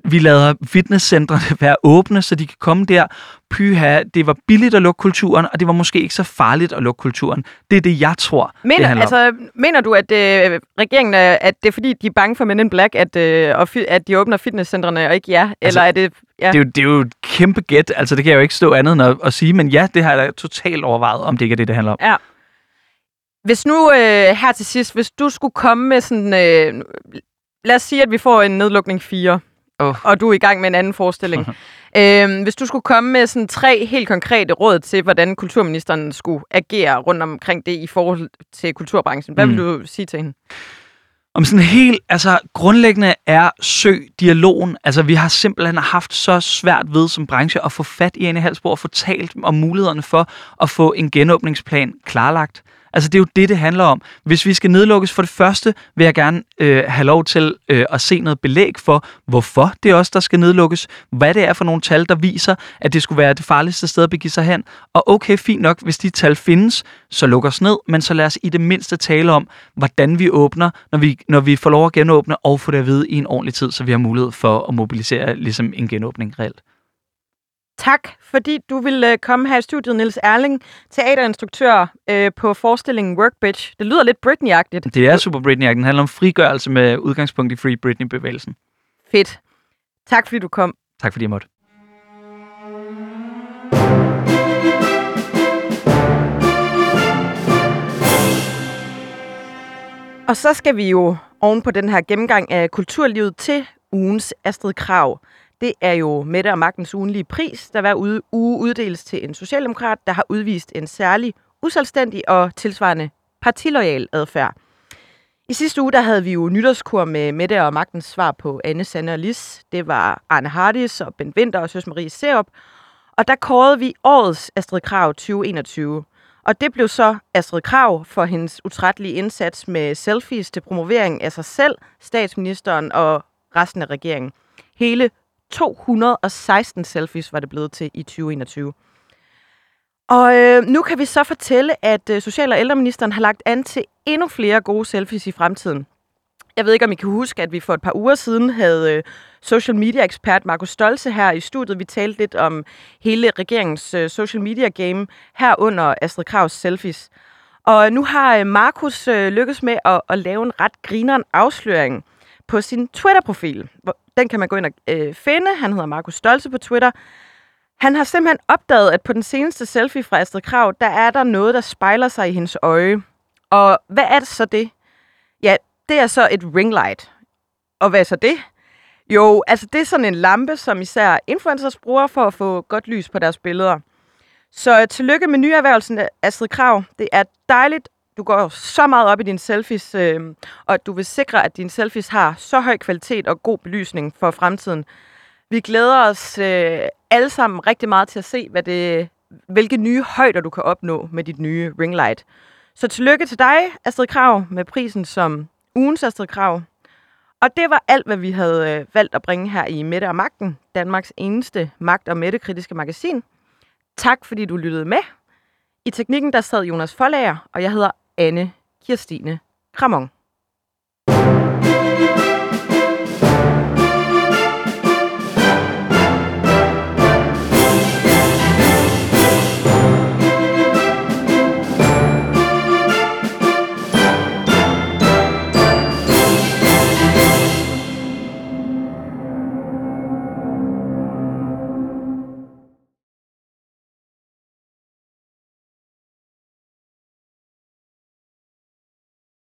Vi lader fitnesscentrene være åbne, så de kan komme der. Pyha, det var billigt at lukke kulturen, og det var måske ikke så farligt at lukke kulturen. Det er det, jeg tror, mener, det handler om. Altså, mener du, at øh, regeringen er, at det er fordi, de er bange for Men in Black, at, øh, og fi, at de åbner fitnesscentrene og ikke jer? Altså, eller er det, ja? det, er jo, det er jo et kæmpe gæt. Altså, det kan jeg jo ikke stå andet end at, at sige, men ja, det har jeg totalt overvejet, om det ikke er det, det handler om. Ja. Hvis nu, øh, her til sidst, hvis du skulle komme med sådan... Øh, lad os sige, at vi får en nedlukning fire. Oh. Og du er i gang med en anden forestilling. øhm, hvis du skulle komme med sådan tre helt konkrete råd til, hvordan kulturministeren skulle agere rundt omkring det i forhold til kulturbranchen, hvad mm. vil du sige til hende? Om sådan helt, altså grundlæggende er søg dialogen. Altså vi har simpelthen haft så svært ved som branche at få fat i Anne Halsboe og få talt om mulighederne for at få en genåbningsplan klarlagt. Altså, det er jo det, det handler om. Hvis vi skal nedlukkes, for det første vil jeg gerne øh, have lov til øh, at se noget belæg for, hvorfor det er os, der skal nedlukkes, hvad det er for nogle tal, der viser, at det skulle være det farligste sted at begive sig hen. Og okay, fint nok, hvis de tal findes, så lukker os ned, men så lad os i det mindste tale om, hvordan vi åbner, når vi, når vi får lov at genåbne, og få det at vide i en ordentlig tid, så vi har mulighed for at mobilisere ligesom en genåbning reelt. Tak, fordi du ville komme her i studiet, Niels Ærning, teaterinstruktør øh, på forestillingen Work Bitch. Det lyder lidt Britney-agtigt. Det er super Britney-agtigt. Det handler om frigørelse med udgangspunkt i Free Britney-bevægelsen. Fedt. Tak, fordi du kom. Tak, fordi jeg måtte. Og så skal vi jo oven på den her gennemgang af kulturlivet til ugens Astrid Krag. Det er jo Mette og Magtens ugenlige pris, der hver uge uddeles til en socialdemokrat, der har udvist en særlig uselvstændig og tilsvarende partiloyal adfærd. I sidste uge der havde vi jo nytårskur med Mette og Magtens svar på Anne, Sanne og Lis. Det var Arne Hardis og Bent Winther og Søs Marie Serup. Og der kårede vi årets Astrid Krag tyve enogtyve. Og det blev så Astrid Krag for hendes utrættelige indsats med selfies til promovering af sig selv, statsministeren og resten af regeringen. Hele to hundrede og seksten selfies var det blevet til i tyve enogtyve. Og øh, nu kan vi så fortælle, at øh, social- og ældreministeren har lagt an til endnu flere gode selfies i fremtiden. Jeg ved ikke, om I kan huske, at vi for et par uger siden havde øh, social media-ekspert Markus Stoltze her i studiet. Vi talte lidt om hele regeringens øh, social media-game herunder Astrid Krags selfies. Og nu har øh, Markus øh, lykkes med at, at lave en ret grineren afsløring på sin Twitter-profil. Den kan man gå ind og øh, finde. Han hedder Markus Stoltze på Twitter. Han har simpelthen opdaget, at på den seneste selfie fra Astrid Krag, der er der noget, der spejler sig i hendes øje. Og hvad er det så det? Ja, det er så et ringlight. Og hvad er så det? Jo, altså det er sådan en lampe, som især influencers bruger for at få godt lys på deres billeder. Så tillykke med nyerhvervelsen, Astrid Krag. Det er dejligt. Du går så meget op i dine selfies, øh, og du vil sikre, at dine selfies har så høj kvalitet og god belysning for fremtiden. Vi glæder os øh, alle sammen rigtig meget til at se, hvad det, hvilke nye højder du kan opnå med dit nye ringlight. Så tillykke til dig, Astrid Krag, med prisen som ugens Astrid Krag. Og det var alt, hvad vi havde øh, valgt at bringe her i Mette og Magten, Danmarks eneste magt- og mættekritiske magasin. Tak, fordi du lyttede med. I teknikken der sad Jonas Forlager, og jeg hedder Anne Kirstine Kramon.